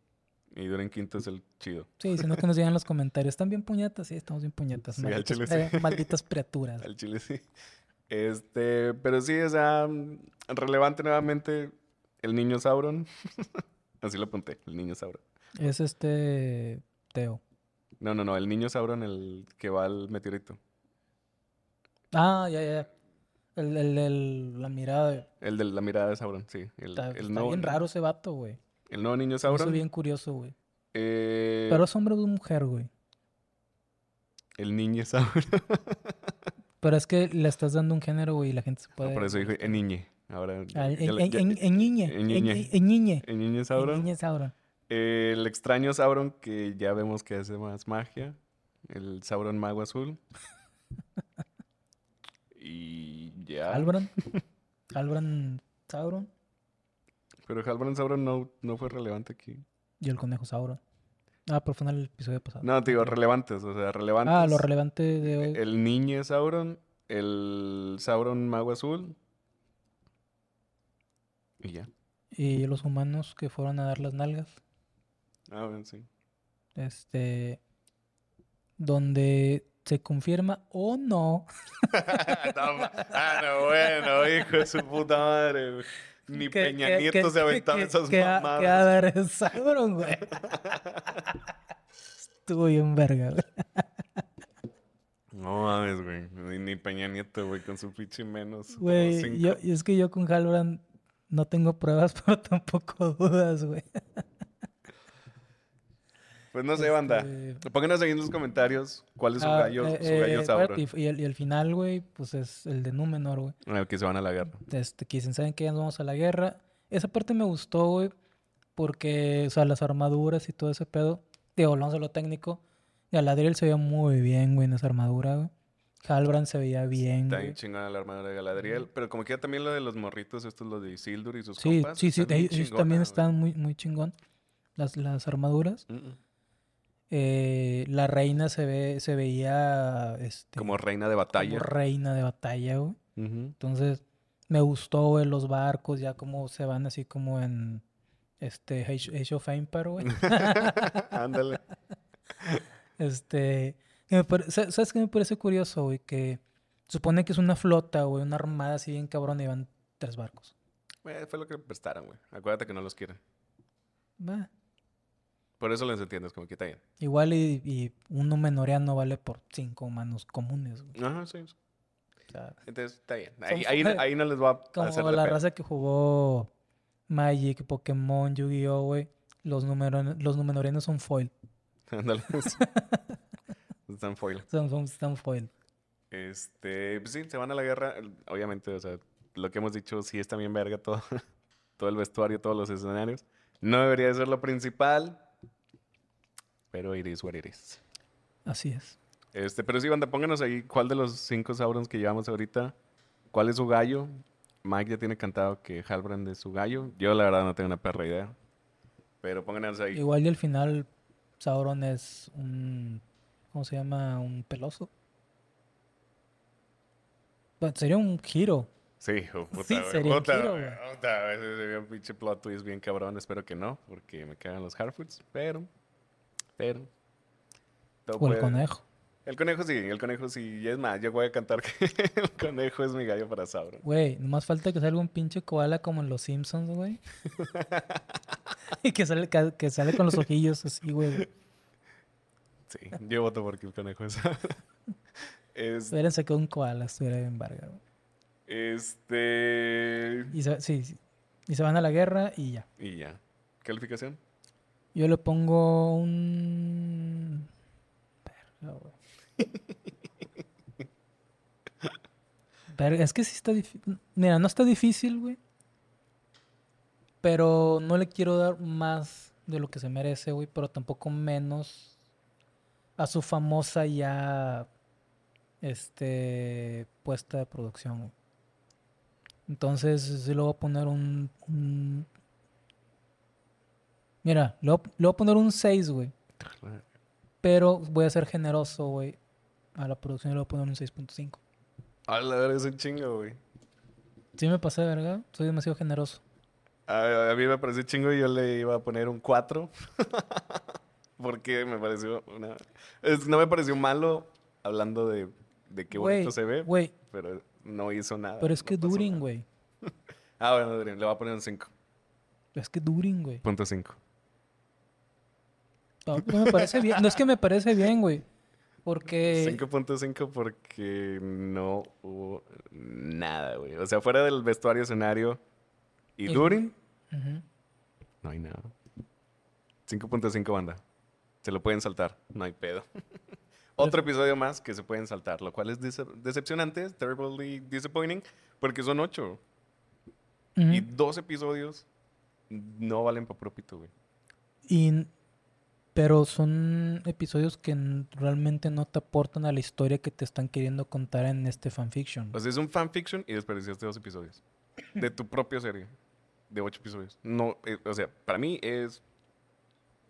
Y Durin V es el chido. Sí, sino que nos llegan los comentarios. ¿Están bien puñetas? Sí, estamos bien puñetas. Sí, malditas, al chile sí. Malditas criaturas. Al chile sí. Pero sí, o sea, relevante nuevamente el niño Sauron. Así lo apunté, el niño Sauron. Es Teo. No, el niño Sauron, el que va al meteorito. Ah, ya. El de la mirada. El de la mirada de Sauron, sí. Está bien raro ese vato, güey. El nuevo niño Sauron. Es bien curioso, güey. Pero es hombre o mujer, güey. El niño Sauron. Pero es que le estás dando un género, güey, y la gente se puede... No, por eso dijo Eniñe. Ahora... Eniñe Sauron. Eniñe Sauron. El extraño Sauron, que ya vemos que hace más magia. El Sauron Mago Azul. Y ya... Halbrand Sauron. Pero Halbrand Sauron no fue relevante aquí. Y el Conejo Sauron. Ah, pero fue en el episodio pasado. No, te digo, relevantes, o sea, relevantes. Ah, lo relevante de hoy. El niño Sauron, el Sauron Mago Azul. Y ya. Y los humanos que fueron a dar las nalgas. Ah, bueno, sí. Donde se confirma o no. No, bueno, hijo de su puta madre. Ni Peña Nieto se aventaba esas mamadas. Que Adar es Sauron, güey. Estuvo bien verga, güey. No mames, güey. Ni Peña Nieto, güey, con su pinche menos. Güey, y es que yo con Halbrand no tengo pruebas, pero tampoco dudas, güey. Pues no sé, banda. Pónganos ahí en los comentarios cuál es su gallo Sauron. Y el final, güey, pues es el de Númenor, güey. El que se van a la guerra. Quizás saben que ya nos vamos a la guerra. Esa parte me gustó, güey, porque, o sea, las armaduras y todo ese pedo. Digo, hablamos de lo técnico. Galadriel se veía muy bien, güey, en esa armadura, güey. Halbrand se veía bien, güey. Está bien chingona la armadura de Galadriel. Pero como que ya también lo de los morritos, estos, los de Isildur y sus compas. Sí, ellos también están muy, muy chingón. Las armaduras. La reina se veía como reina de batalla. Como reina de batalla, güey. Entonces, me gustó, güey, los barcos, ya como se van así como en Age of Empire, güey. Ándale. ¿Sabes qué me parece curioso, güey? Que supone que es una flota, güey, una armada así bien cabrona y van 3 barcos. Fue lo que prestaron, güey. Acuérdate que no los quieren. Va. Por eso los entiendes, como que está bien. Igual y un númenoreano vale por 5 humanos comunes, güey. Ajá, sí. O sea, entonces, está bien. Ahí no les va a hacer como la raza que jugó Magic, Pokémon, Yu-Gi-Oh, güey. Los númenoreanos son foil. Ándale. Están foil. Están foil. Pues sí, se van a la guerra. Obviamente, o sea, lo que hemos dicho, sí está bien verga todo. Todo el vestuario, todos los escenarios. No debería ser lo principal... Pero iris, what iris. Así es. Pero sí, banda, pónganos ahí cuál de los 5 Saurons que llevamos ahorita, ¿Cuál es su gallo? Mike ya tiene cantado que Halbrand es su gallo. Yo la verdad no tengo una perra idea. Pero pónganse ahí. Igual y al final Sauron es un... ¿Cómo se llama? Un peloso. Sería un giro. Sí, puta, sí, sería un giro, güey. Puta, ese sería un pinche plot twist bien cabrón. Espero que no, porque me cagan los Harfoots. Pero... O puede... el conejo. El conejo sí. Es más, yo voy a cantar que el conejo es mi gallo para Sauron. Güey, nomás falta que salga un pinche koala como en Los Simpsons, güey. Y que sale con los ojillos así, güey. Sí, yo voto porque el conejo es Sauron. Hubiera sacado un koala, estuviera bien verga, güey. Y se van a la guerra y ya. Y ya. ¿Calificación? Yo le pongo un... Verga, güey. Pero es que sí está difícil. Mira, no está difícil, güey. Pero no le quiero dar más de lo que se merece, güey. Pero tampoco menos a su famosa ya puesta de producción, güey. Entonces sí le voy a poner un... Mira, le voy a poner un 6, güey. Pero voy a ser generoso, güey. A la producción le voy a poner un 6.5. A la verga, es un chingo, güey. Sí me pasé, ¿verdad? Soy demasiado generoso. A mí me pareció chingo y yo le iba a poner un 4. Porque me pareció una... No me pareció malo hablando de qué bonito se ve. Güey. Pero no hizo nada. Pero es que no Durin, güey. Bueno, Durin. Le voy a poner un 5. Es que Durin, güey. Punto 5. No me parece bien. No es que me parece bien, güey. Porque... 5.5 porque no hubo nada, güey. O sea, fuera del vestuario, escenario y Durin, no hay nada. 5.5 banda. Se lo pueden saltar. No hay pedo. Otro episodio más que se pueden saltar, lo cual es decepcionante, terribly disappointing, porque son 8. Y 2 episodios no valen para propito, güey. Pero son episodios que realmente no te aportan a la historia que te están queriendo contar en este fanfiction. O sea, es un fanfiction y desperdiciaste 2 episodios. De tu propia serie. De 8 episodios. No, o sea, para mí es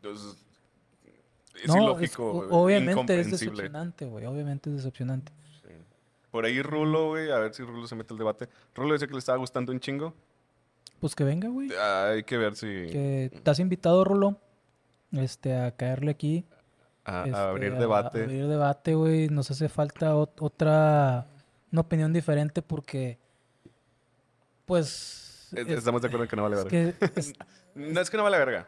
no, ilógico, obviamente es decepcionante, güey. Obviamente es decepcionante. Sí. Por ahí Rulo, güey. A ver si Rulo se mete al debate. Rulo decía que le estaba gustando un chingo. Pues que venga, güey. Hay que ver si... Que te has invitado, Rulo. A caerle aquí. A abrir debate. A abrir debate, güey. Nos hace falta una opinión diferente porque, pues... Estamos de acuerdo en que no vale verga. No es que no vale verga,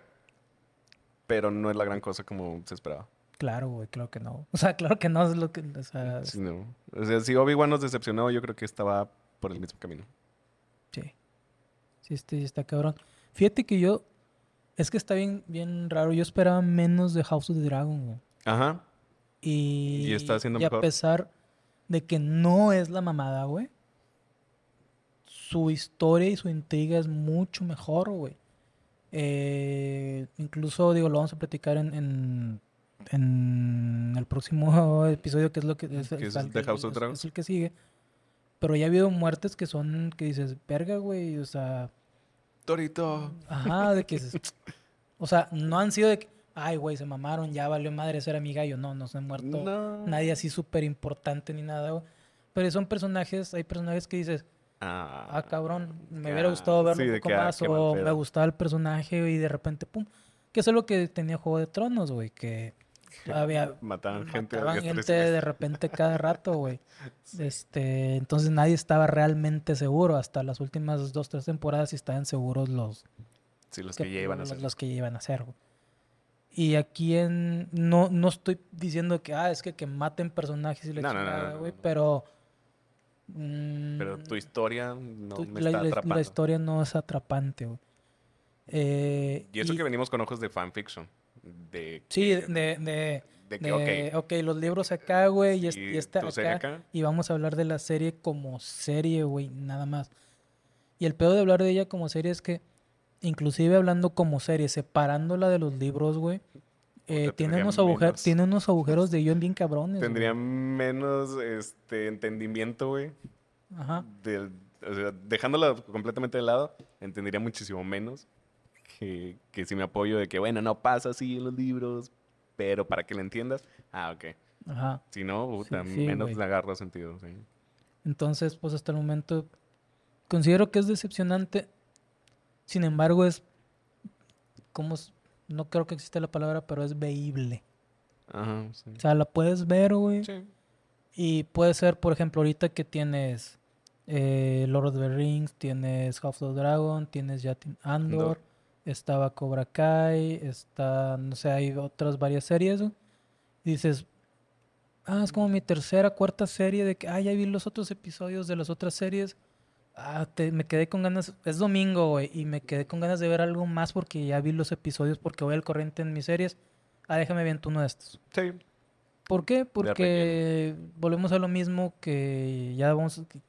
pero no es la gran cosa como se esperaba. Claro, güey. Claro que no. O sea, claro que no es lo que... O sea, sí, no. O sea, si Obi-Wan nos decepcionó, yo creo que estaba por el mismo camino. Sí. Sí, está cabrón. Fíjate que yo... Es que está bien, bien raro. Yo esperaba menos de House of the Dragon, güey. Ajá. Y está haciendo mejor. Y a pesar de que no es la mamada, güey, su historia y su intriga es mucho mejor, güey. Incluso, digo, lo vamos a platicar en el próximo episodio, que es lo que... Es de House of the Dragon. Es el que sigue. Pero ya ha habido muertes que son... Que dices, verga, güey, o sea... Torito. Ajá, de que... O sea, no han sido de que... Ay, güey, se mamaron, ya valió madre, eso era mi gallo. No se han muerto. No. Nadie así súper importante ni nada, güey. Pero son personajes... Hay personajes que dices... Ah, cabrón, me hubiera gustado verlo un poco más. O me gustaba el personaje y de repente, pum. Que eso es lo que tenía Juego de Tronos, güey. Que había... Mataban gente de repente cada rato, güey. Sí. Entonces nadie estaba realmente seguro. Hasta las últimas 2-3 temporadas estaban seguros los que ya iban a ser, güey. Y aquí no estoy diciendo que es que maten personajes y la chingada, güey. Pero pero tu historia no está atrapando. La historia no es atrapante, güey. Y eso que venimos con ojos de fanfiction. De que los libros acá, güey, y está acá. Y vamos a hablar de la serie como serie, güey, nada más. Y el pedo de hablar de ella como serie es que, inclusive hablando como serie, separándola de los libros, güey, tiene unos agujeros de guión bien cabrones. Tendría menos entendimiento, güey. Ajá. O sea, dejándola completamente de lado, entendería muchísimo menos que si me apoyo de que, bueno, no pasa así en los libros, pero para que la entiendas, ah, ok. Ajá. Si no, menos le agarra sentido. Sí. Entonces, pues hasta el momento, considero que es decepcionante. Sin embargo, es como, no creo que exista la palabra, pero es veíble. Ajá, sí. O sea, la puedes ver, güey. Sí. Y puede ser, por ejemplo, ahorita que tienes Lord of the Rings, tienes House of the Dragon, tienes ya Andor, estaba Cobra Kai, está, no sé, hay otras varias series, güey. Y dices, ah, es como mi tercera, cuarta serie de que, ah, ya vi los otros episodios de las otras series. Ah, me quedé con ganas, es domingo, güey, y me quedé con ganas de ver algo más porque ya vi los episodios, porque voy al corriente en mis series. Ah, déjame ver uno de estos. Sí. ¿Por qué? Porque volvemos a lo mismo que ya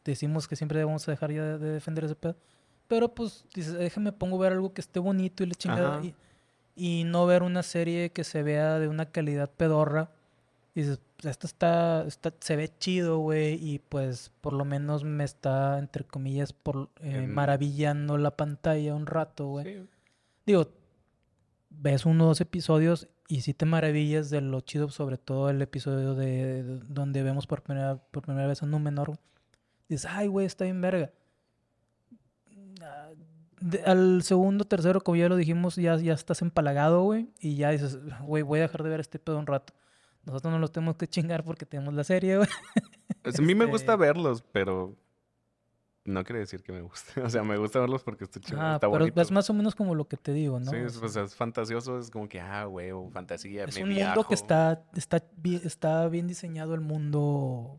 decimos que siempre vamos a dejar ya de defender ese pedo. Pero pues dices, déjame pongo ver algo que esté bonito y la chingada. Y no ver una serie que se vea de una calidad pedorra. Y dices, esto se ve chido, güey, y pues por lo menos me está, entre comillas, maravillando la pantalla un rato, güey. Sí. Digo, ves uno o dos episodios y sí te maravillas de lo chido, sobre todo el episodio de donde vemos por primera vez a Númenor, güey. Dices, ay, güey, está bien verga. Al segundo, tercero, como ya lo dijimos, ya estás empalagado, güey, y ya dices, güey, voy a dejar de ver este pedo un rato. Nosotros no los tenemos que chingar porque tenemos la serie, güey. A mí me gusta verlos, pero no quiere decir que me guste. O sea, me gusta verlos porque está chido, está bonito. Pero es más o menos como lo que te digo, ¿no? Sí, o sea, es fantasioso. Es como que, güey, fantasía, es un viajo. Mundo que está bien diseñado el mundo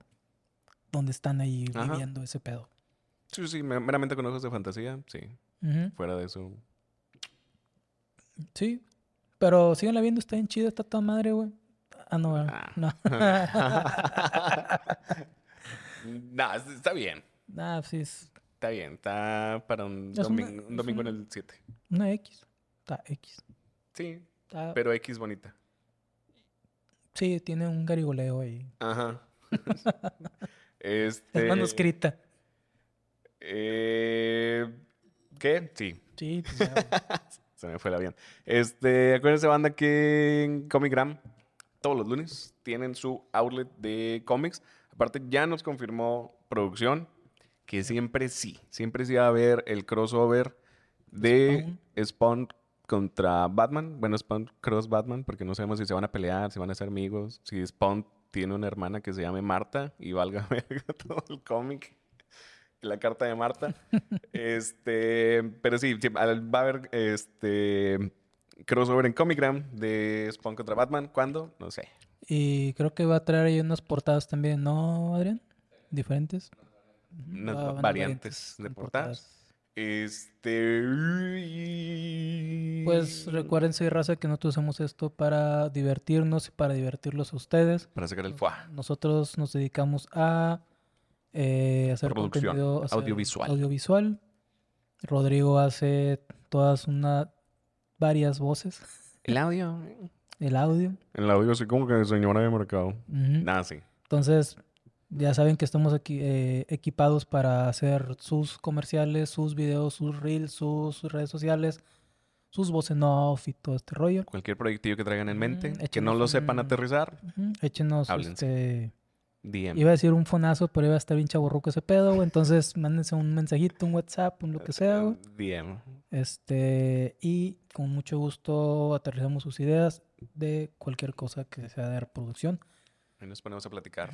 donde están ahí viviendo ese pedo. Sí, meramente con ojos de fantasía, sí. Uh-huh. Fuera de eso. Sí, pero síganla viendo, está bien chida, está toda madre, güey. Ah, no, no. No, está bien. Ah, sí. Está bien, está para un domingo en el 7. Una X. Está X. Sí, pero X bonita. Sí, tiene un garigoleo ahí. Ajá. Es manuscrita. ¿Qué? Sí. Sí. Se me fue el avión. Acuérdense, banda, que en Comic Gram todos los lunes tienen su outlet de cómics. Aparte, ya nos confirmó producción que siempre sí va a haber el crossover de Spawn contra Batman. Bueno, Spawn cross Batman, porque no sabemos si se van a pelear, si van a ser amigos. Si Spawn tiene una hermana que se llame Marta y valga verga todo el cómic. La carta de Marta. Pero sí, va a haber crossover en Comic Gram de Spawn contra Batman. ¿Cuándo? No sé. Y creo que va a traer ahí unas portadas también, ¿no, Adrián? ¿Diferentes? Unas variantes de portadas. Pues recuérdense, raza, que nosotros hacemos esto para divertirnos y para divertirlos a ustedes. Para sacar el foie. Nosotros nos dedicamos a hacer producción contenido, hacer audiovisual. Rodrigo hace varias voces. El audio. El audio, sí, como que señora de mercado. Uh-huh. Nada, sí. Entonces, ya saben que estamos aquí equipados para hacer sus comerciales, sus videos, sus reels, sus redes sociales, sus voces en off y todo este rollo. Cualquier proyectillo que traigan en mente, que no lo sepan aterrizar. Uh-huh. Échenos, DM. Iba a decir un fonazo, pero iba a estar bien chaborruco ese pedo, güey. Entonces, mándense un mensajito, un WhatsApp, un lo que sea, güey. DM. Y con mucho gusto aterrizamos sus ideas de cualquier cosa que sea de reproducción. Y nos ponemos a platicar.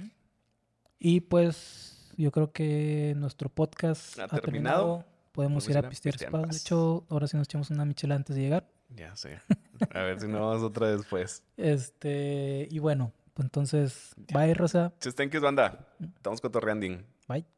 Y pues, yo creo que nuestro podcast ha terminado. Podemos ir a pistear spas. De hecho, ahora sí nos echamos una michela antes de llegar. Ya sé. A ver si no vamos otra después. Y bueno. Entonces, bye, raza. Chestenques, banda. Estamos cotorreando. Bye.